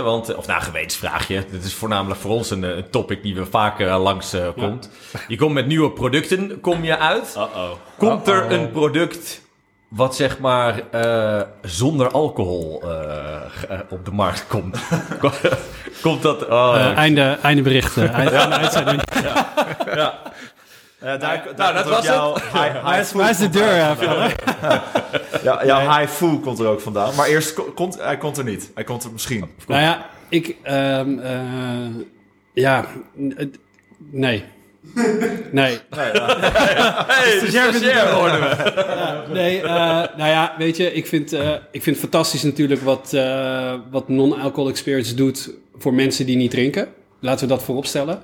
Gewetensvraagje. Dit is voornamelijk voor ons een topic die we vaker langs komt. Ja. Je komt met nieuwe producten, kom je uit. Uh-oh. Komt er een product wat zeg maar zonder alcohol op de markt komt? Komt dat... einde berichten. Einde uitzending. Ja. Dat was het. Waar is de deur? Jouw high foo komt er ook vandaan. Maar eerst hij komt er niet. Hij komt er misschien. Nou ja, ik... nee. Nee. Stagiair worden we. Weet je, ik vind fantastisch natuurlijk wat non-alcoholic spirits doet voor mensen die niet drinken. Laten we dat vooropstellen.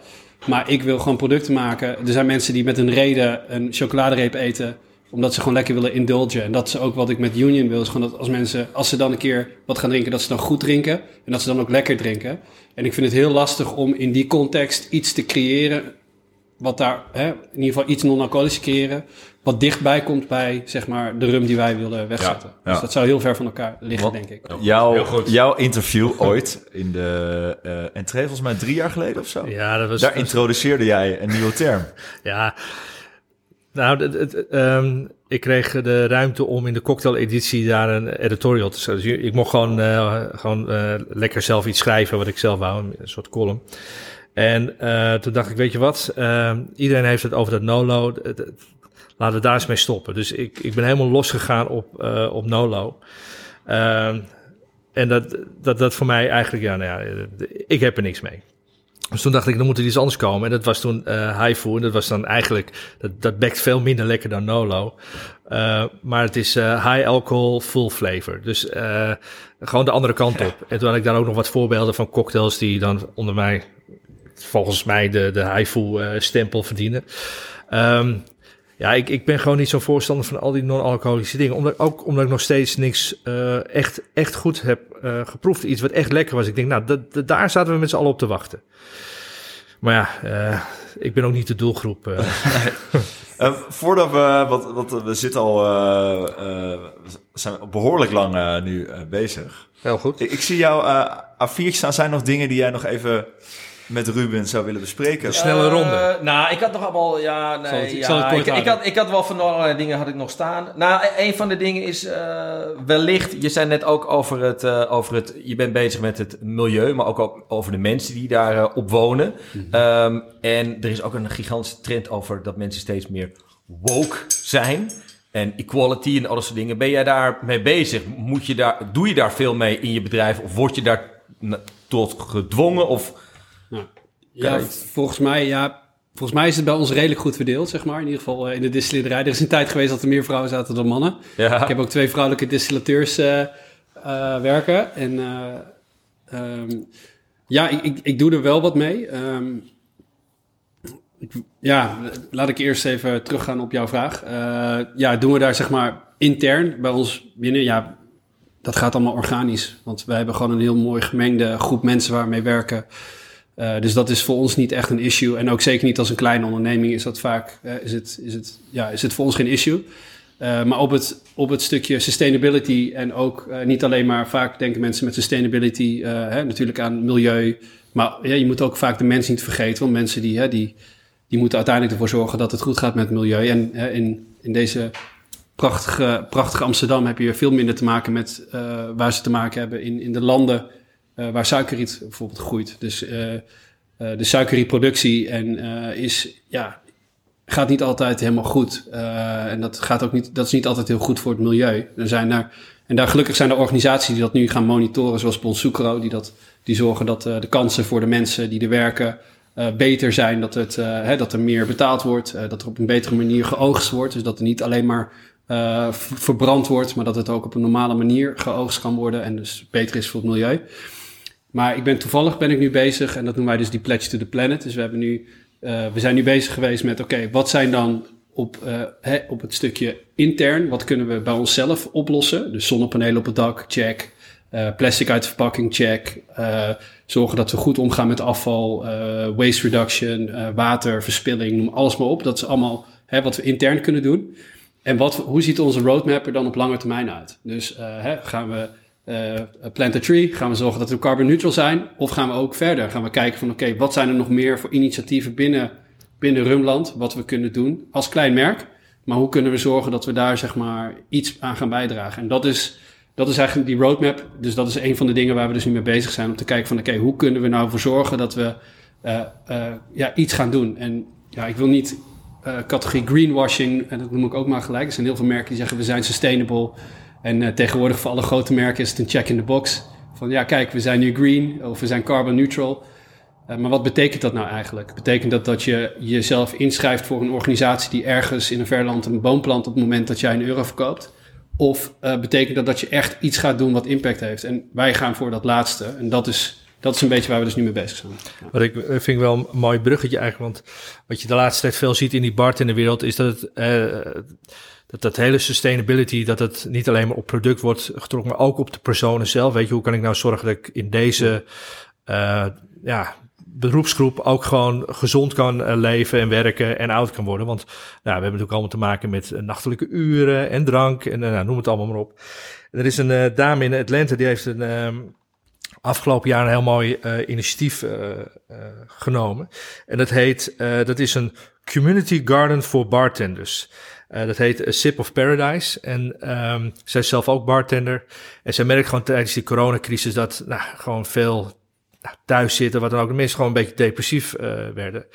Maar ik wil gewoon producten maken. Er zijn mensen die met een reden een chocoladereep eten, omdat ze gewoon lekker willen indulgen. En dat is ook wat ik met Union wil. Is gewoon dat als mensen, als ze dan een keer wat gaan drinken, dat ze dan goed drinken. En dat ze dan ook lekker drinken. En ik vind het heel lastig om in die context iets te creëren. Wat daar, in ieder geval iets non-alcoholisch creëren. Wat dichtbij komt bij, zeg maar, de rum die wij willen wegzetten. Ja, ja. Dus dat zou heel ver van elkaar liggen, denk ik. Jouw interview ooit in de Entree, volgens mij 3 jaar geleden of zo. Ja, dat was, daar introduceerde jij een nieuwe term. Ja. Nou, ik kreeg de ruimte om in de cocktaileditie daar een editorial te schrijven. Dus ik mocht gewoon lekker zelf iets schrijven wat ik zelf wou, een soort column. En toen dacht ik, weet je wat, iedereen heeft het over dat NOLO, laten we daar eens mee stoppen. Dus ik ben helemaal losgegaan op NOLO. En dat voor mij eigenlijk, ik heb er niks mee. Dus toen dacht ik, dan moet er iets anders komen. En dat was toen Haifu. En dat was dan eigenlijk, dat bekt veel minder lekker dan Nolo. Maar het is high alcohol, full flavor. Dus gewoon de andere kant op. En toen had ik daar ook nog wat voorbeelden van cocktails die dan onder mij, volgens mij, de Haifu stempel verdienen. Ik ben gewoon niet zo'n voorstander van al die non-alcoholische dingen. Omdat ik nog steeds niks echt goed heb geproefd. Iets wat echt lekker was. Ik denk, daar zaten we met z'n allen op te wachten. Maar ik ben ook niet de doelgroep. Voordat we... we zitten al... zijn behoorlijk lang nu bezig. Heel goed. Ik zie jou A4 staan. Zijn nog dingen die jij nog even met Ruben zou willen bespreken? Een snelle ronde. Ik had nog allemaal... Ik had wel van allerlei dingen had ik nog staan. Nou, een van de dingen is wellicht... Je zei net ook over het... Je bent bezig met het milieu, maar ook over de mensen die daar op wonen. Mm-hmm. En er is ook een gigantische trend over dat mensen steeds meer woke zijn. En equality en al dat soort dingen. Ben jij daar mee bezig? Doe je daar veel mee in je bedrijf? Of word je daar tot gedwongen? Of... Ja, volgens mij is het bij ons redelijk goed verdeeld, zeg maar. In ieder geval in de distillerij. Er is een tijd geweest dat er meer vrouwen zaten dan mannen. Ja. Ik heb ook 2 vrouwelijke distillateurs werken. En ik doe er wel wat mee. Laat ik eerst even teruggaan op jouw vraag. Doen we daar, zeg maar, intern bij ons binnen... Ja, dat gaat allemaal organisch. Want wij hebben gewoon een heel mooi gemengde groep mensen waarmee werken... Dus dat is voor ons niet echt een issue. En ook zeker niet als een kleine onderneming is dat vaak... is het voor ons geen issue. Maar op het stukje sustainability... en ook niet alleen maar... vaak denken mensen met sustainability... natuurlijk aan milieu. Maar je moet ook vaak de mensen niet vergeten. Want mensen die moeten uiteindelijk ervoor zorgen... dat het goed gaat met het milieu. En in deze prachtige Amsterdam... heb je veel minder te maken met... waar ze te maken hebben in de landen... waar suikerriet bijvoorbeeld groeit. Dus de suikerrietproductie gaat niet altijd helemaal goed. En dat is niet altijd heel goed voor het milieu. Gelukkig zijn er organisaties die dat nu gaan monitoren, zoals Bonsucro, die zorgen dat de kansen voor de mensen die er werken beter zijn. Dat er meer betaald wordt, dat er op een betere manier geoogst wordt. Dus dat er niet alleen maar verbrand wordt, maar dat het ook op een normale manier geoogst kan worden en dus beter is voor het milieu. Maar toevallig ben ik nu bezig, en dat noemen wij dus die Pledge to the Planet. Dus we zijn nu bezig geweest met, wat zijn dan op het stukje intern, wat kunnen we bij onszelf oplossen? Dus zonnepanelen op het dak, check. Plastic uit de verpakking, check. Zorgen dat we goed omgaan met afval, waste reduction, water, verspilling, noem alles maar op. Dat is allemaal wat we intern kunnen doen. En hoe ziet onze roadmap er dan op lange termijn uit? Dus gaan we... plant a tree, gaan we zorgen dat we carbon neutral zijn, of gaan we ook verder? Gaan we kijken van wat zijn er nog meer voor initiatieven binnen Rumland, wat we kunnen doen als klein merk, maar hoe kunnen we zorgen dat we daar, zeg maar, iets aan gaan bijdragen? En dat is eigenlijk die roadmap, dus dat is een van de dingen waar we dus nu mee bezig zijn, om te kijken van hoe kunnen we nou voor zorgen dat we iets gaan doen? En ik wil niet categorie greenwashing, en dat noem ik ook maar gelijk, er zijn heel veel merken die zeggen we zijn sustainable. En tegenwoordig voor alle grote merken is het een check in the box. Van kijk, we zijn nu green of we zijn carbon neutral. Maar wat betekent dat nou eigenlijk? Betekent dat je jezelf inschrijft voor een organisatie die ergens in een ver land een boom plant op het moment dat jij €1 verkoopt? Of betekent dat je echt iets gaat doen wat impact heeft? En wij gaan voor dat laatste. En dat is dat is een beetje waar we dus nu mee bezig zijn. Ja. Wat ik vind wel een mooi bruggetje eigenlijk, want wat je de laatste tijd veel ziet in die bar in de wereld is dat het... Dat hele sustainability, dat het niet alleen maar op product wordt getrokken, maar ook op de personen zelf. Weet je, hoe kan ik nou zorgen dat ik in deze beroepsgroep ook gewoon gezond kan leven en werken en oud kan worden? Want nou, we hebben natuurlijk allemaal te maken met nachtelijke uren en drank en noem het allemaal maar op. En er is een dame in Atlanta, die heeft een afgelopen jaar een heel mooi initiatief genomen. En dat heet, dat is een community garden voor bartenders. Dat heet A Sip of Paradise. En zij is zelf ook bartender. En zij merkt gewoon tijdens die coronacrisis dat gewoon veel thuis zitten, wat dan ook, de mensen gewoon een beetje depressief werden.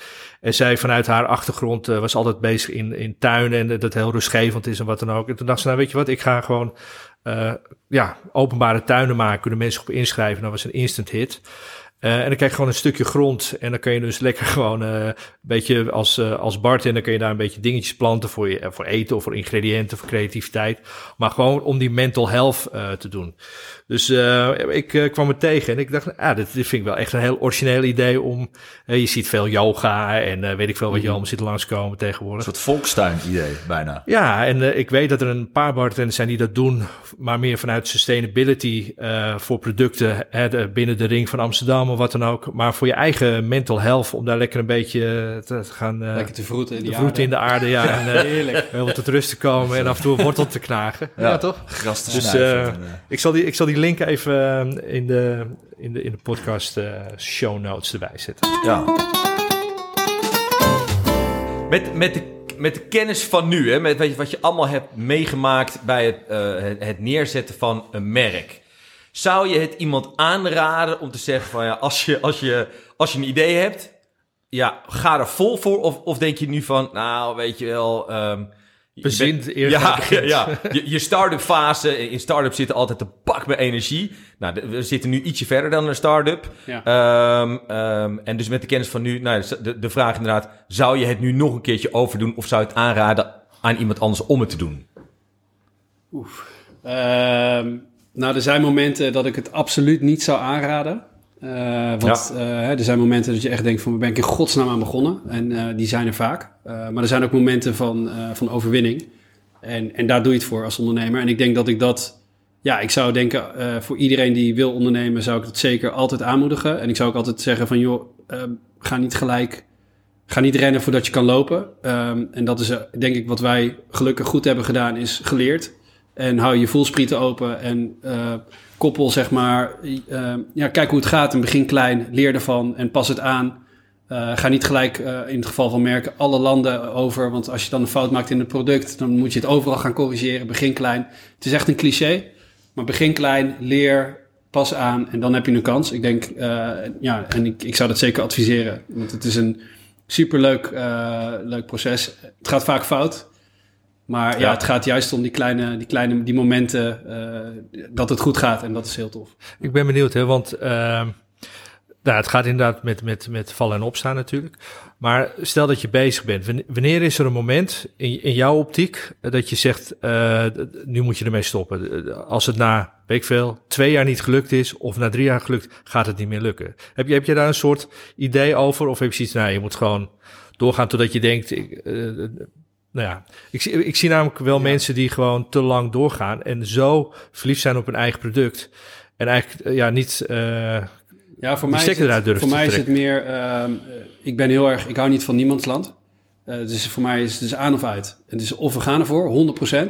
En zij vanuit haar achtergrond was altijd bezig in tuinen en dat heel rustgevend is en wat dan ook. En toen dacht ze, nou weet je wat, ik ga gewoon openbare tuinen maken, kunnen mensen op inschrijven. Dat was een instant hit. En dan krijg je gewoon een stukje grond. En dan kun je dus lekker gewoon een beetje als bartender, dan kun je daar een beetje dingetjes planten voor eten of voor ingrediënten, voor creativiteit. Maar gewoon om die mental health te doen. Dus ik kwam er tegen en ik dacht, dit vind ik wel echt een heel origineel idee om... je ziet veel yoga en weet ik veel wat je allemaal zit langskomen tegenwoordig. Een soort volkstuin idee bijna. Ja, en ik weet dat er een paar bartenders zijn die dat doen, maar meer vanuit sustainability voor producten binnen de ring van Amsterdam of wat dan ook. Maar voor je eigen mental health, om daar lekker een beetje te gaan... lekker te vroeten in de aarde. Vroeten in de aarde, ja. En, heerlijk. Helemaal tot rust te komen en af en toe een wortel te knagen. Ja, toch? Gras te snuiven. Dus, ik zal die link even in de podcast show notes erbij zetten. Ja. Met de kennis van nu, hè, met wat je allemaal hebt meegemaakt bij het neerzetten van een merk. Zou je het iemand aanraden om te zeggen van ja, als je een idee hebt, ja, ga er vol voor? Of denk je nu van, nou weet je wel... Je start-up fase. In start-up zitten altijd te pak met energie. Nou, we zitten nu ietsje verder dan een start-up. Ja. En dus met de kennis van nu, de vraag inderdaad, zou je het nu nog een keertje overdoen of zou je het aanraden aan iemand anders om het te doen? Er zijn momenten dat ik het absoluut niet zou aanraden. Er zijn momenten dat je echt denkt van, ben ik in godsnaam aan begonnen? En die zijn er vaak. Maar er zijn ook momenten van overwinning. En daar doe je het voor als ondernemer. En ik denk dat ik dat... Ja, ik zou denken, voor iedereen die wil ondernemen, zou ik dat zeker altijd aanmoedigen. En ik zou ook altijd zeggen van, joh, ga niet rennen voordat je kan lopen. En dat is denk ik wat wij gelukkig goed hebben gedaan, is geleerd. En hou je voelsprieten open en... koppel, zeg maar, kijk hoe het gaat en begin klein, leer ervan en pas het aan. Ga niet gelijk, in het geval van merken, alle landen over, want als je dan een fout maakt in het product, dan moet je het overal gaan corrigeren, begin klein. Het is echt een cliché, maar begin klein, leer, pas aan en dan heb je een kans. Ik denk, en ik zou dat zeker adviseren, want het is een superleuk leuk proces. Het gaat vaak fout. Maar ja, het gaat juist om die momenten dat het goed gaat. En dat is heel tof. Ik ben benieuwd, hè, want het gaat inderdaad met vallen en opstaan natuurlijk. Maar stel dat je bezig bent. Wanneer is er een moment in jouw optiek dat je zegt, nu moet je ermee stoppen? Als het na, weet ik veel, 2 jaar niet gelukt is of na 3 jaar gelukt, gaat het niet meer lukken. Heb je daar een soort idee over? Of heb je zoiets, je moet gewoon doorgaan totdat je denkt... Ik zie namelijk wel mensen die gewoon te lang doorgaan en zo verliefd zijn op hun eigen product. En eigenlijk niet voor mij stekker eruit durven te trekken. Voor mij is het meer, ik hou niet van niemandsland. Dus voor mij is het dus aan of uit. En dus of we gaan ervoor, 100%. En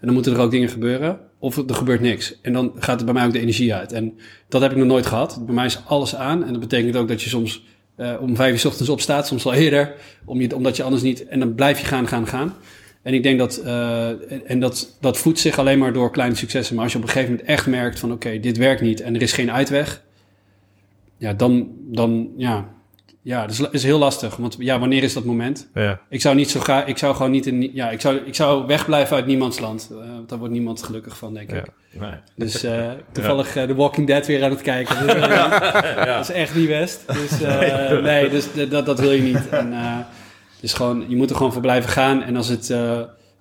dan moeten er ook dingen gebeuren. Of er gebeurt niks. En dan gaat het bij mij ook de energie uit. En dat heb ik nog nooit gehad. Bij mij is alles aan. En dat betekent ook dat je soms... om 5:00 's ochtends opstaat, soms al eerder, omdat je anders niet... En dan blijf je gaan. En ik denk dat... dat voedt zich alleen maar door kleine successen. Maar als je op een gegeven moment echt merkt van... oké, dit werkt niet en er is geen uitweg... Ja, dan ja, dat is heel lastig. Want ja, wanneer is dat moment? Ja. Ik zou niet zo graag... Ik zou gewoon niet in... Ja, ik zou wegblijven uit niemands land. Want daar wordt niemand gelukkig van, denk ik. Nee. Dus toevallig The Walking Dead weer aan het kijken. Dat is echt niet best. Dus dat wil je niet. En, dus gewoon, je moet er gewoon voor blijven gaan. En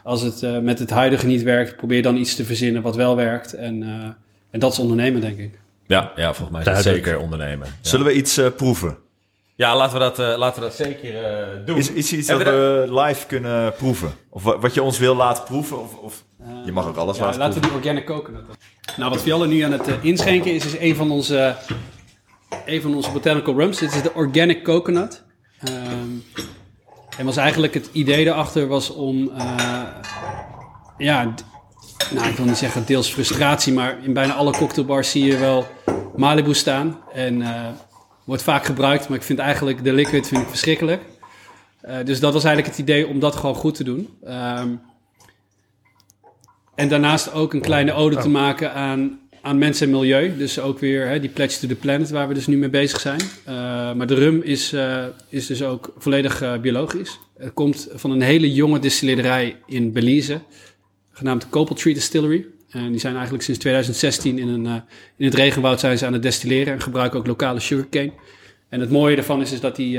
als het met het huidige niet werkt... probeer dan iets te verzinnen wat wel werkt. En dat is ondernemen, denk ik. Ja, ja, volgens mij is dat zeker ondernemen. Ja. Zullen we iets proeven? Ja, laten we dat zeker doen. Is iets hebben we live kunnen proeven? Of wat je ons wil laten proeven? Of je mag ook alles laten proeven. Laten we die organic coconut. Nou, wat Fjallar nu aan het inschenken is een van onze botanical rums. Dit is de organic coconut. En was eigenlijk het idee daarachter was om... ik wil niet zeggen deels frustratie, maar in bijna alle cocktailbars zie je wel Malibu staan. En wordt vaak gebruikt, maar ik vind eigenlijk de liquid verschrikkelijk. Dus dat was eigenlijk het idee om dat gewoon goed te doen. En daarnaast ook een kleine ode te maken aan mensen en milieu. Dus ook weer die Pledge to the Planet waar we dus nu mee bezig zijn. Maar de rum is dus ook volledig biologisch. Het komt van een hele jonge distillerij in Belize, genaamd Copal Tree Distillery. En die zijn eigenlijk sinds 2016 in het regenwoud zijn ze aan het destilleren en gebruiken ook lokale sugarcane. En het mooie daarvan is dat die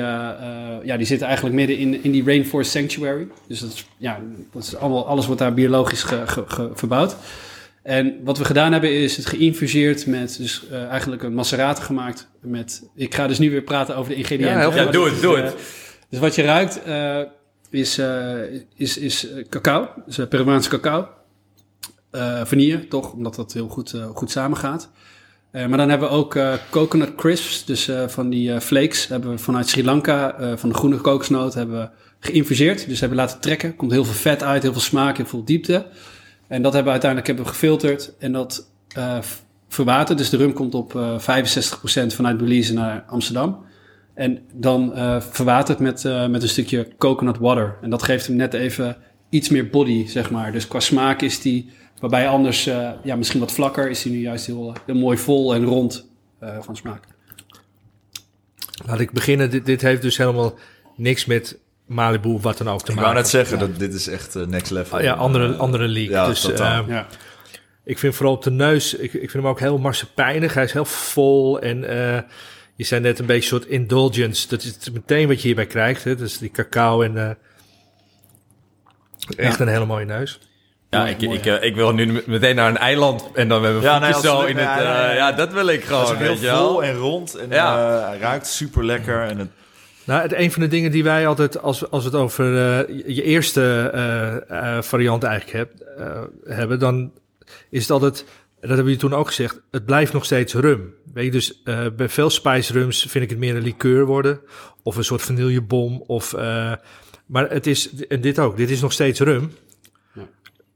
zitten eigenlijk midden in die Rainforest Sanctuary. Dus dat is allemaal alles wat daar biologisch verbouwd. En wat we gedaan hebben is het geïnfuseerd met eigenlijk een macerate gemaakt met... Ik ga dus nu weer praten over de ingrediënten. Ja, doe het. Dus wat je ruikt... is cacao, dus Peruaanse cacao. Vanille, toch, omdat dat heel goed samengaat. Maar dan hebben we ook coconut crisps, dus van die flakes. Hebben we vanuit Sri Lanka, van de groene kokosnoot, hebben we geïnfuseerd. Dus hebben we laten trekken. Komt heel veel vet uit, heel veel smaak, heel veel diepte. En dat hebben we uiteindelijk gefilterd en dat verwaterd. Dus de rum komt op 65% vanuit Belize naar Amsterdam. En dan verwaterd met een stukje coconut water. En dat geeft hem net even iets meer body, zeg maar. Dus qua smaak is die, waarbij anders misschien wat vlakker... is die nu juist heel mooi vol en rond van smaak. Laat ik beginnen. Dit heeft dus helemaal niks met Malibu wat dan ook te maken. Ik wou net zeggen, dat dit is echt next level. Andere league. Ja, dus, ik vind vooral op de neus... Ik vind hem ook heel marsepijnig. Hij is heel vol en... Je zei net een beetje een soort indulgence. Dat is meteen wat je hierbij krijgt. Hè? Dus die cacao en... echt een hele mooie neus. Ja, ik wil nu meteen naar een eiland. En dan hebben we zo in het... dat wil ik gewoon. Het is heel vol en rond. En ruikt super lekker. En het... Nou, een van de dingen die wij altijd... Als we het over je eerste variant eigenlijk hebben... Dan is het altijd... En dat hebben jullie toen ook gezegd. Het blijft nog steeds rum. Weet je, dus bij veel spice rums vind ik het meer een liqueur worden. Of een soort vanillebom. Maar het is, en dit ook, dit is nog steeds rum. Ja.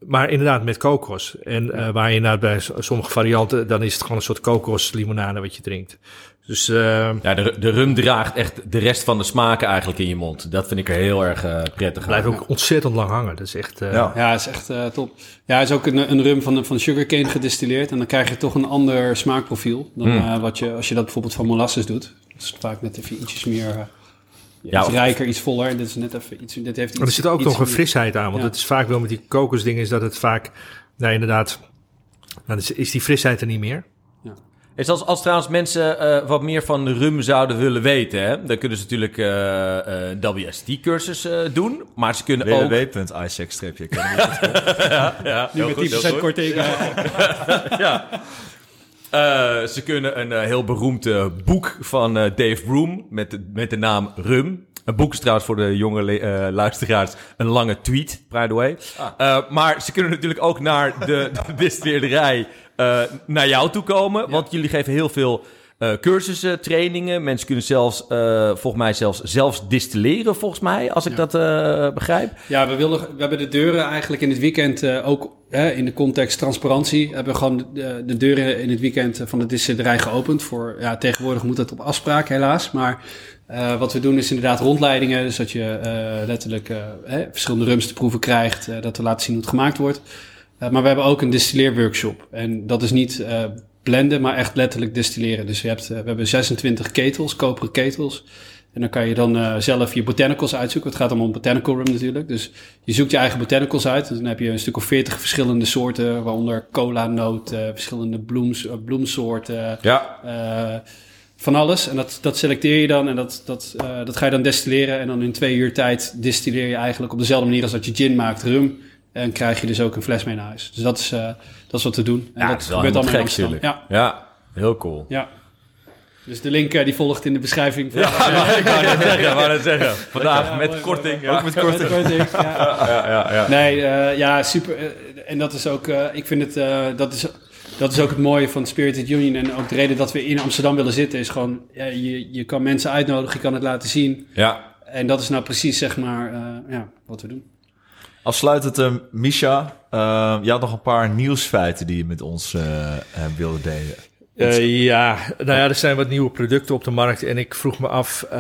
Maar inderdaad met kokos. En waar je inderdaad bij sommige varianten, dan is het gewoon een soort kokoslimonade wat je drinkt. Dus, de rum draagt echt de rest van de smaken eigenlijk in je mond. Dat vind ik er heel erg prettig aan. Blijft ook ontzettend lang hangen. Dat is echt, is echt top. Ja, het is ook een rum van sugarcane gedistilleerd. En dan krijg je toch een ander smaakprofiel dan als je dat bijvoorbeeld van molasses doet. Dat is vaak net even ietsjes meer... iets rijker, iets voller. En dit is net even iets... Dit heeft iets, maar er zit ook nog een frisheid aan. Want het is vaak wel met die kokosdingen is dat het vaak... Nou, inderdaad... Nou, is die frisheid er niet meer. Is als trouwens mensen wat meer van rum zouden willen weten... Hè? Dan kunnen ze natuurlijk WST-cursus doen. Maar ze kunnen ook... www.isec-academy. Nu met 10% korting. Ja. Ze kunnen een heel beroemd boek van Dave Broom... met de naam Rum... Een boek is trouwens voor de jonge luisteraars een lange tweet, by the way. Maar ze kunnen natuurlijk ook naar de distilleerderij naar jou toe komen. Ja. Want jullie geven heel veel cursussen, trainingen. Mensen kunnen zelfs, volgens mij zelfs distilleren, als ik dat begrijp. Ja, we hebben de deuren eigenlijk in het weekend ook in de context transparantie. Hebben we gewoon de deuren in het weekend van de distilleerderij geopend. Tegenwoordig moet dat op afspraak helaas, maar... wat we doen is inderdaad rondleidingen, dus dat je letterlijk verschillende rums te proeven krijgt, dat we laten zien hoe het gemaakt wordt. Maar we hebben ook een distilleerworkshop en dat is niet blenden, maar echt letterlijk distilleren. Dus we hebben 26 ketels, koperen ketels en dan kan je dan zelf je botanicals uitzoeken. Het gaat allemaal om botanical rum natuurlijk, dus je zoekt je eigen botanicals uit en dan heb je een stuk of 40 verschillende soorten, waaronder cola-noot, verschillende bloemsoorten... van alles. En dat selecteer je dan en dat ga je dan destilleren. En dan in 2 uur tijd distilleer je eigenlijk op dezelfde manier als dat je gin maakt, rum. En krijg je dus ook een fles mee naar huis. Dus dat is wat we doen. En dat gebeurt allemaal in Amsterdam. Ja. Heel cool. Ja. Dus de link die volgt in de beschrijving. Van, ik wou het zeggen. Vandaag met korting. Ja. Ook met korting. Ja. Nee, super. En dat is ook... ik vind het... Dat is ook het mooie van Spirited Union. En ook de reden dat we in Amsterdam willen zitten is gewoon... Ja, je kan mensen uitnodigen, je kan het laten zien. Ja. En dat is nou precies, zeg maar, wat we doen. Afsluitend, Misha. Je had nog een paar nieuwsfeiten die je met ons wilde delen. Er zijn wat nieuwe producten op de markt. En ik vroeg me af... het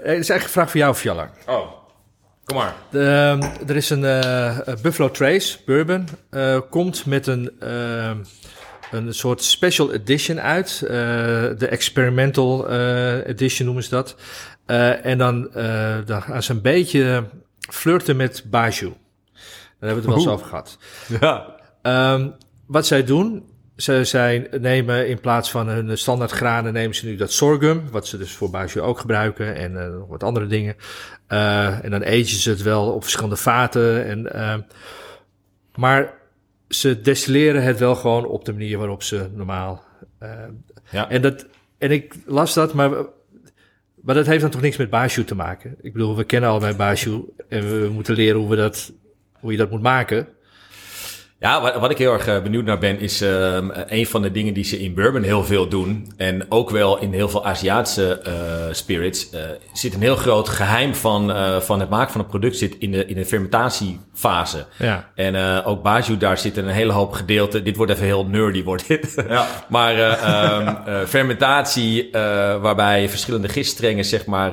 is eigenlijk een vraag voor jou, Fjallar. Oh, kom maar. Er is een Buffalo Trace, bourbon. Komt met een soort special edition uit. De experimental edition noemen ze dat. En dan gaan ze een beetje flirten met Baijiu. Daar hebben we het wel eens over gehad. Ja. Wat zij doen... Zij nemen in plaats van hun standaard granen... nemen ze nu dat sorghum... wat ze dus voor Baijiu ook gebruiken... en nog wat andere dingen. En dan agen ze het wel op verschillende vaten. Maar ze destilleren het wel gewoon... op de manier waarop ze normaal... En ik las dat... maar dat heeft dan toch niks met Baijiu te maken? Ik bedoel, we kennen allebei Baijiu... en we moeten leren hoe je dat moet maken... Ja, wat ik heel erg benieuwd naar ben, is een van de dingen die ze in bourbon heel veel doen. En ook wel in heel veel Aziatische spirits. Zit een heel groot geheim van het maken van een product zit in de fermentatiefase. Ja. En ook Baijiu, daar zit een hele hoop gedeelten. Dit wordt even heel nerdy, wordt dit. Ja. Maar fermentatie, waarbij verschillende giststrengen, zeg maar,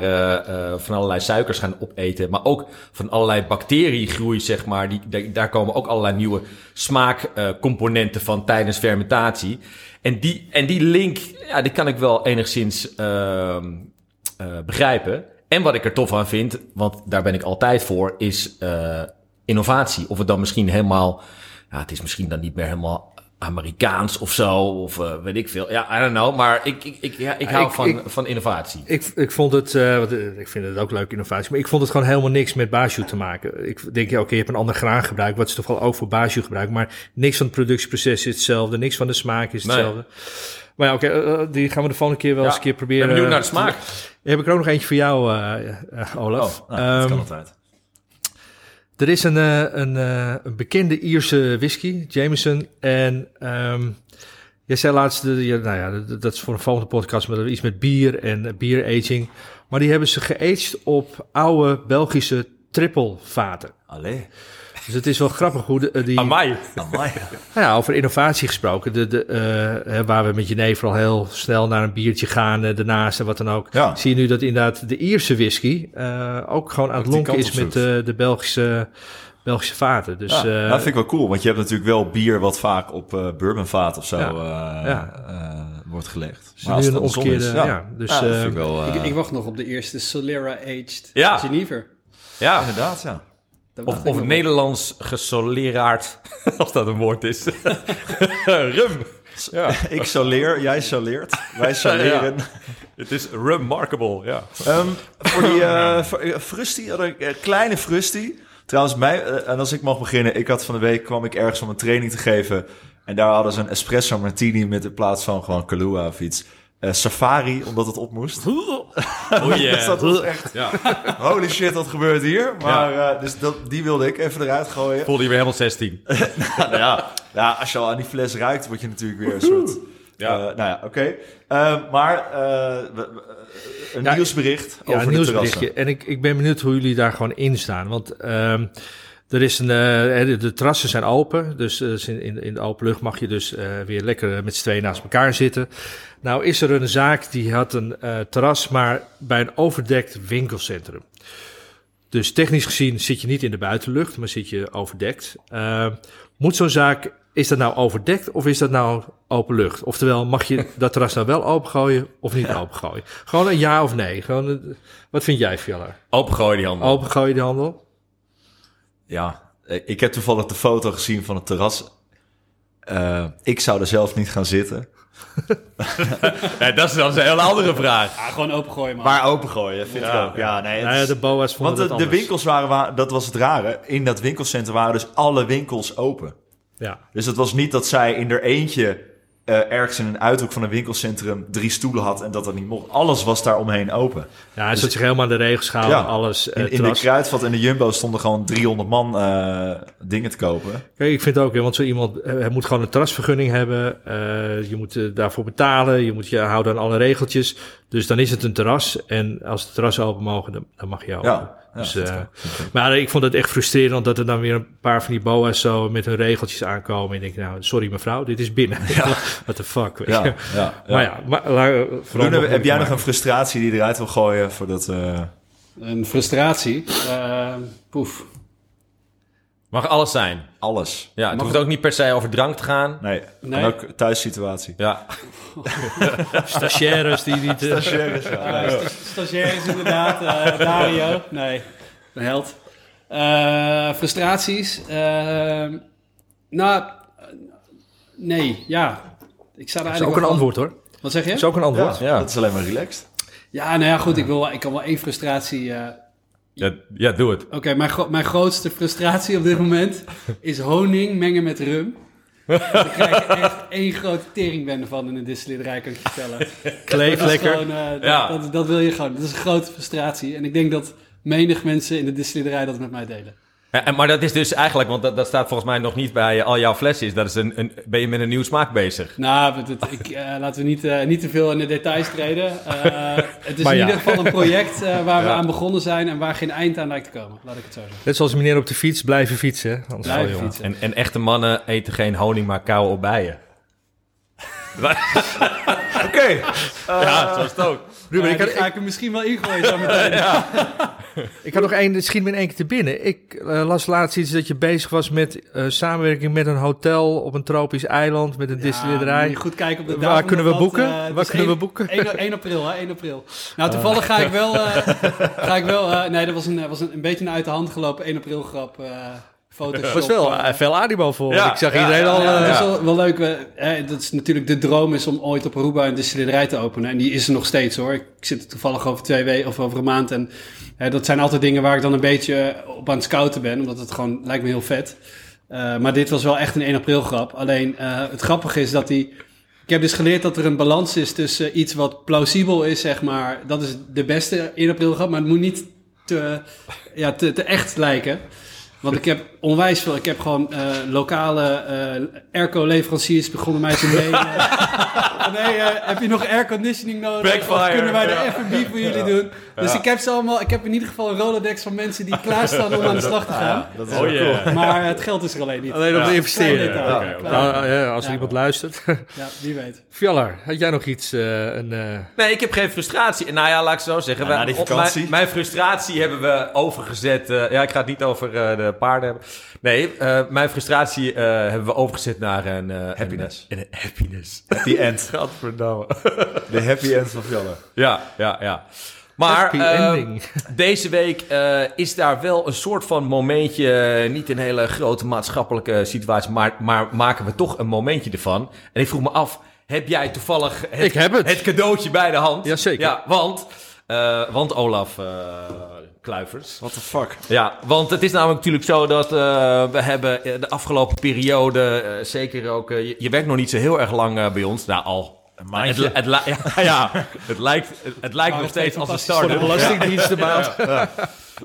van allerlei suikers gaan opeten. Maar ook van allerlei bacteriegroei, zeg maar. Daar komen ook allerlei nieuwe smaakcomponenten van tijdens fermentatie. En die link, die kan ik wel enigszins begrijpen. En wat ik er tof aan vind, want daar ben ik altijd voor, is innovatie. Of het dan misschien helemaal... het is misschien dan niet meer helemaal Amerikaans of zo, of weet ik veel. Ja, I don't know, maar ik hou van innovatie. Ik vond het... ik vind het ook leuk, innovatie, maar ik vond het gewoon helemaal niks met Baijiu te maken. Ik denk, je hebt een ander graan gebruikt, wat ze toch wel ook voor Baijiu gebruiken, maar niks van het productieproces is hetzelfde, niks van de smaak is hetzelfde. Nee. Maar die gaan we de volgende keer wel eens een keer proberen. Ik ben benieuwd naar de smaak. Heb ik er ook nog eentje voor jou, Olaf. Dat kan altijd. Er is een bekende Ierse whisky, Jameson. En jij zei laatst, dat is voor een volgende podcast, maar iets met bier en bieraging. Maar die hebben ze geaged op oude Belgische trippelvaten. Allee. Dus het is wel grappig hoe die... Amai. Over innovatie gesproken. Waar we met Genève al heel snel naar een biertje gaan, daarnaast en wat dan ook. Ja. Zie je nu dat inderdaad de Ierse whisky ook gewoon aan het lonken is met de Belgische vaten. Dus, dat vind ik wel cool. Want je hebt natuurlijk wel bier wat vaak op bourbonvaat of zo wordt gelegd. Dus maar nu een omgekeerde... Ik wacht nog op de eerste Solera-aged Genever. Ja, inderdaad, ja. Of het Nederlands gesoleraard, als dat een woord is. Rum. Ja. Ik soleer, jij soleert, wij soleren. Het is remarkable, ja. Voor die frustie, kleine frustie. Trouwens, en als ik mag beginnen, ik had van de week, kwam ik ergens om een training te geven. En daar hadden ze een espresso martini met in plaats van gewoon Kahlua of iets. Safari, omdat het op moest. Oh yeah. Dus dat was echt... Holy shit, wat gebeurt hier? Maar die wilde ik even eruit gooien. Voelde je weer helemaal 16. Als je al aan die fles ruikt, word je natuurlijk weer een soort... oké. Een nieuwsbericht over de terrassen. En ik ben benieuwd hoe jullie daar gewoon in staan. Want... er is de terrassen zijn open, dus in de open lucht mag je dus weer lekker met z'n tweeën naast elkaar zitten. Nou is er een zaak die had een terras, maar bij een overdekt winkelcentrum. Dus technisch gezien zit je niet in de buitenlucht, maar zit je overdekt. Moet zo'n zaak, is dat nou overdekt of is dat nou open lucht? Oftewel, mag je dat terras nou wel opengooien of niet opengooien? Gewoon een ja of nee. Gewoon wat vind jij, Fjallar? Opengooien die handel. Ja, ik heb toevallig de foto gezien van het terras. Ik zou er zelf niet gaan zitten. Dat is dan een hele andere vraag. Ja, gewoon opengooien, man. Maar opengooien, vind ik ook. Ja, nee, de boa's vonden het anders. Want de winkels waren, dat was het rare, in dat winkelcentrum waren dus alle winkels open. Ja. Dus het was niet dat zij in er eentje ergens in een uithoek van een winkelcentrum 3 stoelen had en dat dat niet mocht. Alles was daar omheen open. Ja, hij dus, zat zich helemaal aan de regels gehouden. Ja, alles, in de Kruidvat en de Jumbo stonden gewoon 300 man dingen te kopen. Kijk, ik vind het ook, want zo iemand moet gewoon een terrasvergunning hebben. Je moet daarvoor betalen. Je moet je houden aan alle regeltjes. Dus dan is het een terras. En als de terrassen open mogen, dan mag je open. Ja. Dus, maar ik vond het echt frustrerend dat er dan weer een paar van die boa's zo met hun regeltjes aankomen. En ik denk, nou, sorry mevrouw, dit is binnen. Ja. What the fuck, weet je. Ja. Maar ja, heb jij nog een frustratie die je eruit wil gooien voordat... Een frustratie? Poef. Mag alles zijn. Alles. Ja, het hoeft ook niet per se over drank te gaan. Nee. En ook thuissituatie. Ja. Stagiaires die niet... Stagiaires inderdaad. Dario. Nee, een held. Frustraties. Nee, ja. Ik sta er eigenlijk ook een antwoord, hoor. Wat zeg je? Dat is ook een antwoord. Ja. Dat is alleen maar relaxed. Ja, nou ja, goed. Ja. Ik kan wel één frustratie... Ja, doe het. Oké, mijn grootste frustratie op dit moment is honing mengen met rum. Daar krijg je echt één grote teringbende van in een distillerij, kan ik je vertellen. Kleef lekker. Gewoon, dat wil je gewoon. Dat is een grote frustratie. En ik denk dat menig mensen in de distillerij dat met mij delen. Ja, maar dat is dus eigenlijk, want dat staat volgens mij nog niet bij al jouw flesjes. Dat is ben je met een nieuwe smaak bezig? Nou, laten we niet te veel in de details treden. Het is in ieder geval een project waar we aan begonnen zijn en waar geen eind aan lijkt te komen. Laat ik het zo zeggen. Net zoals meneer op de fiets, blijven fietsen. Blijven fietsen. En echte mannen eten geen honing, maar kauwen op bijen. Oké. Zo is het ook. Ruben, ik ga er misschien wel ingooien zo meteen. Ja. Ik had nog één, het schiet me in één keer te binnen. Ik las laatst iets dat je bezig was met samenwerking met een hotel op een tropisch eiland, met een distillerij. Goed kijken op de dag. Waar kunnen we boeken? Waar kunnen we boeken? 1 april, hè? 1 april. Nou, toevallig ga ik wel. Nee, dat was een beetje een uit de hand gelopen 1 april grap. Het was wel veel animo voor. Ja, ik zag iedereen al... Dat is wel leuk. Dat is natuurlijk de droom is om ooit op Aruba een distillerij te openen. En die is er nog steeds, hoor. Ik zit er toevallig over 2 weken of over een maand. En dat zijn altijd dingen waar ik dan een beetje op aan het scouten ben. Omdat het gewoon lijkt me heel vet. Maar dit was wel echt een 1 april grap. Alleen het grappige is dat die... Ik heb dus geleerd dat er een balans is tussen iets wat plausibel is, zeg maar. Dat is de beste 1 april grap. Maar het moet niet te echt lijken. Want ik heb onwijs veel... Ik heb gewoon lokale airco-leveranciers begonnen mij te mailen. Heb je nog airconditioning nodig? Backfire, of kunnen wij de F&B voor jullie doen? Ja. Dus ik heb ze allemaal... Ik heb in ieder geval een Rolodex van mensen die klaarstaan om aan de slag te gaan. Ja, dat is cool. Maar het geld is er alleen niet. Alleen om te investeren. Als iemand luistert. Ja, wie weet. Fjallar, had jij nog iets? Nee, ik heb geen frustratie. Nou ja, laat ik het zo zeggen. Mijn frustratie hebben we overgezet. Ik ga het niet over de paarden hebben. Nee, mijn frustratie hebben we overgezet naar een... happiness. Een happiness. Happy end. Godverdomme. De happy end van Fjallar. Ja. Maar deze week is daar wel een soort van momentje... Niet een hele grote maatschappelijke situatie... Maar maken we toch een momentje ervan. En ik vroeg me af... Heb jij toevallig het cadeautje bij de hand? Jazeker. Ja, want Olaf... Kluivers. What the fuck? Ja, want het is namelijk natuurlijk zo dat we hebben de afgelopen periode... zeker ook... je werkt nog niet zo heel erg lang bij ons. Nou, al... Het lijkt nog steeds als een start-up. Voor de belastingdienst de baas. Ja.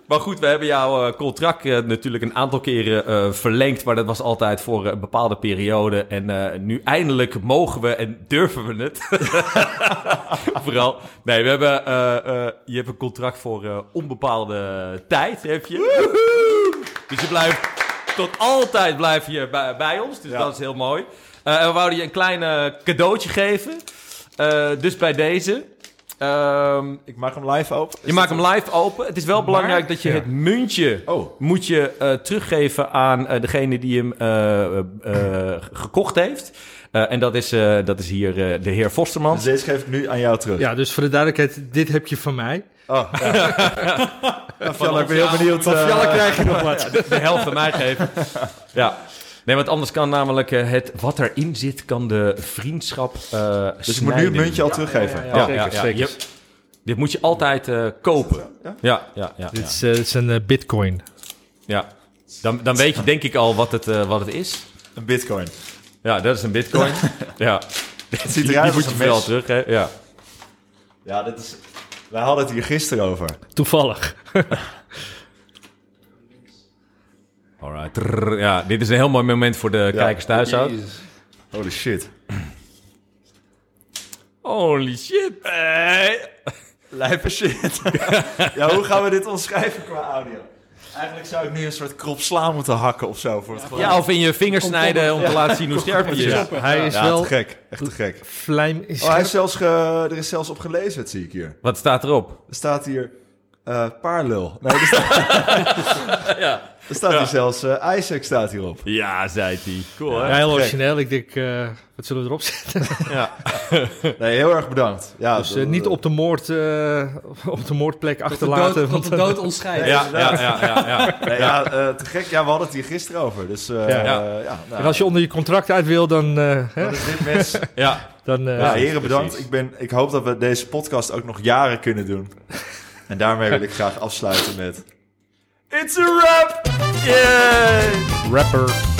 Maar goed, we hebben jouw contract natuurlijk een aantal keren verlengd. Maar dat was altijd voor een bepaalde periode. En nu eindelijk mogen we en durven we het. Vooral. Nee, we hebben, je hebt een contract voor onbepaalde tijd. Heb je. Dus je blijft tot altijd bij ons. Dus dat is heel mooi. We wouden je een klein cadeautje geven. Dus bij deze. Ik maak hem live open. Je maakt hem live open. Het is wel belangrijk dat je het muntje moet je teruggeven aan degene die hem gekocht heeft. En dat is hier de heer Forstemans. Dus deze geef ik nu aan jou terug. Ja, dus voor de duidelijkheid, dit heb je van mij. Fjallar, ik ben heel benieuwd. Van Fjallar krijg je nog wat. De helft van mij geven. Ja. Nee, want anders kan namelijk het wat erin zit, kan de vriendschap Dus ik moet nu een muntje al teruggeven. Ja, zeker. Dit moet je altijd kopen. Ja. Dit is een bitcoin. Ja, dan weet je denk ik al wat het is. Een bitcoin. Ja, dat is een bitcoin. ja. Dit ziet eruit als een mes. Wel terug, hè? Ja. Ja, dit is... Wij hadden het hier gisteren over. Toevallig. Alright. Ja, dit is een heel mooi moment voor de kijkers thuis. Holy shit. Holy shit. Hey. Lijpe shit. Ja, hoe gaan we dit omschrijven qua audio? Eigenlijk zou ik nu een soort krop sla moeten hakken of zo. Voor het of in je vingers snijden om te laten zien hoe scherp het is. Hij is wel... te gek. Echt te gek. Vlijm is hij is zelfs er is zelfs op gelezen, dat zie ik hier. Wat staat erop? Er staat hier... paarlul. Nee, er staat, er staat hier zelfs... Isaac staat hierop. Ja, zei hij. Cool, hè? Heel origineel. Ik denk... wat zullen we erop zetten? Nee, heel erg bedankt. Ja, dus niet op de, op de moordplek achterlaten. Want de dood ons scheidt. Te gek. Ja, we hadden het hier gisteren over. Dus, nou, en als je onder je contract uit wil, dan... dat is dit mes. Dan, heren, bedankt. Ik hoop dat we deze podcast ook nog jaren kunnen doen. En daarmee wil ik graag afsluiten met... It's a rap! Yay! Rapper.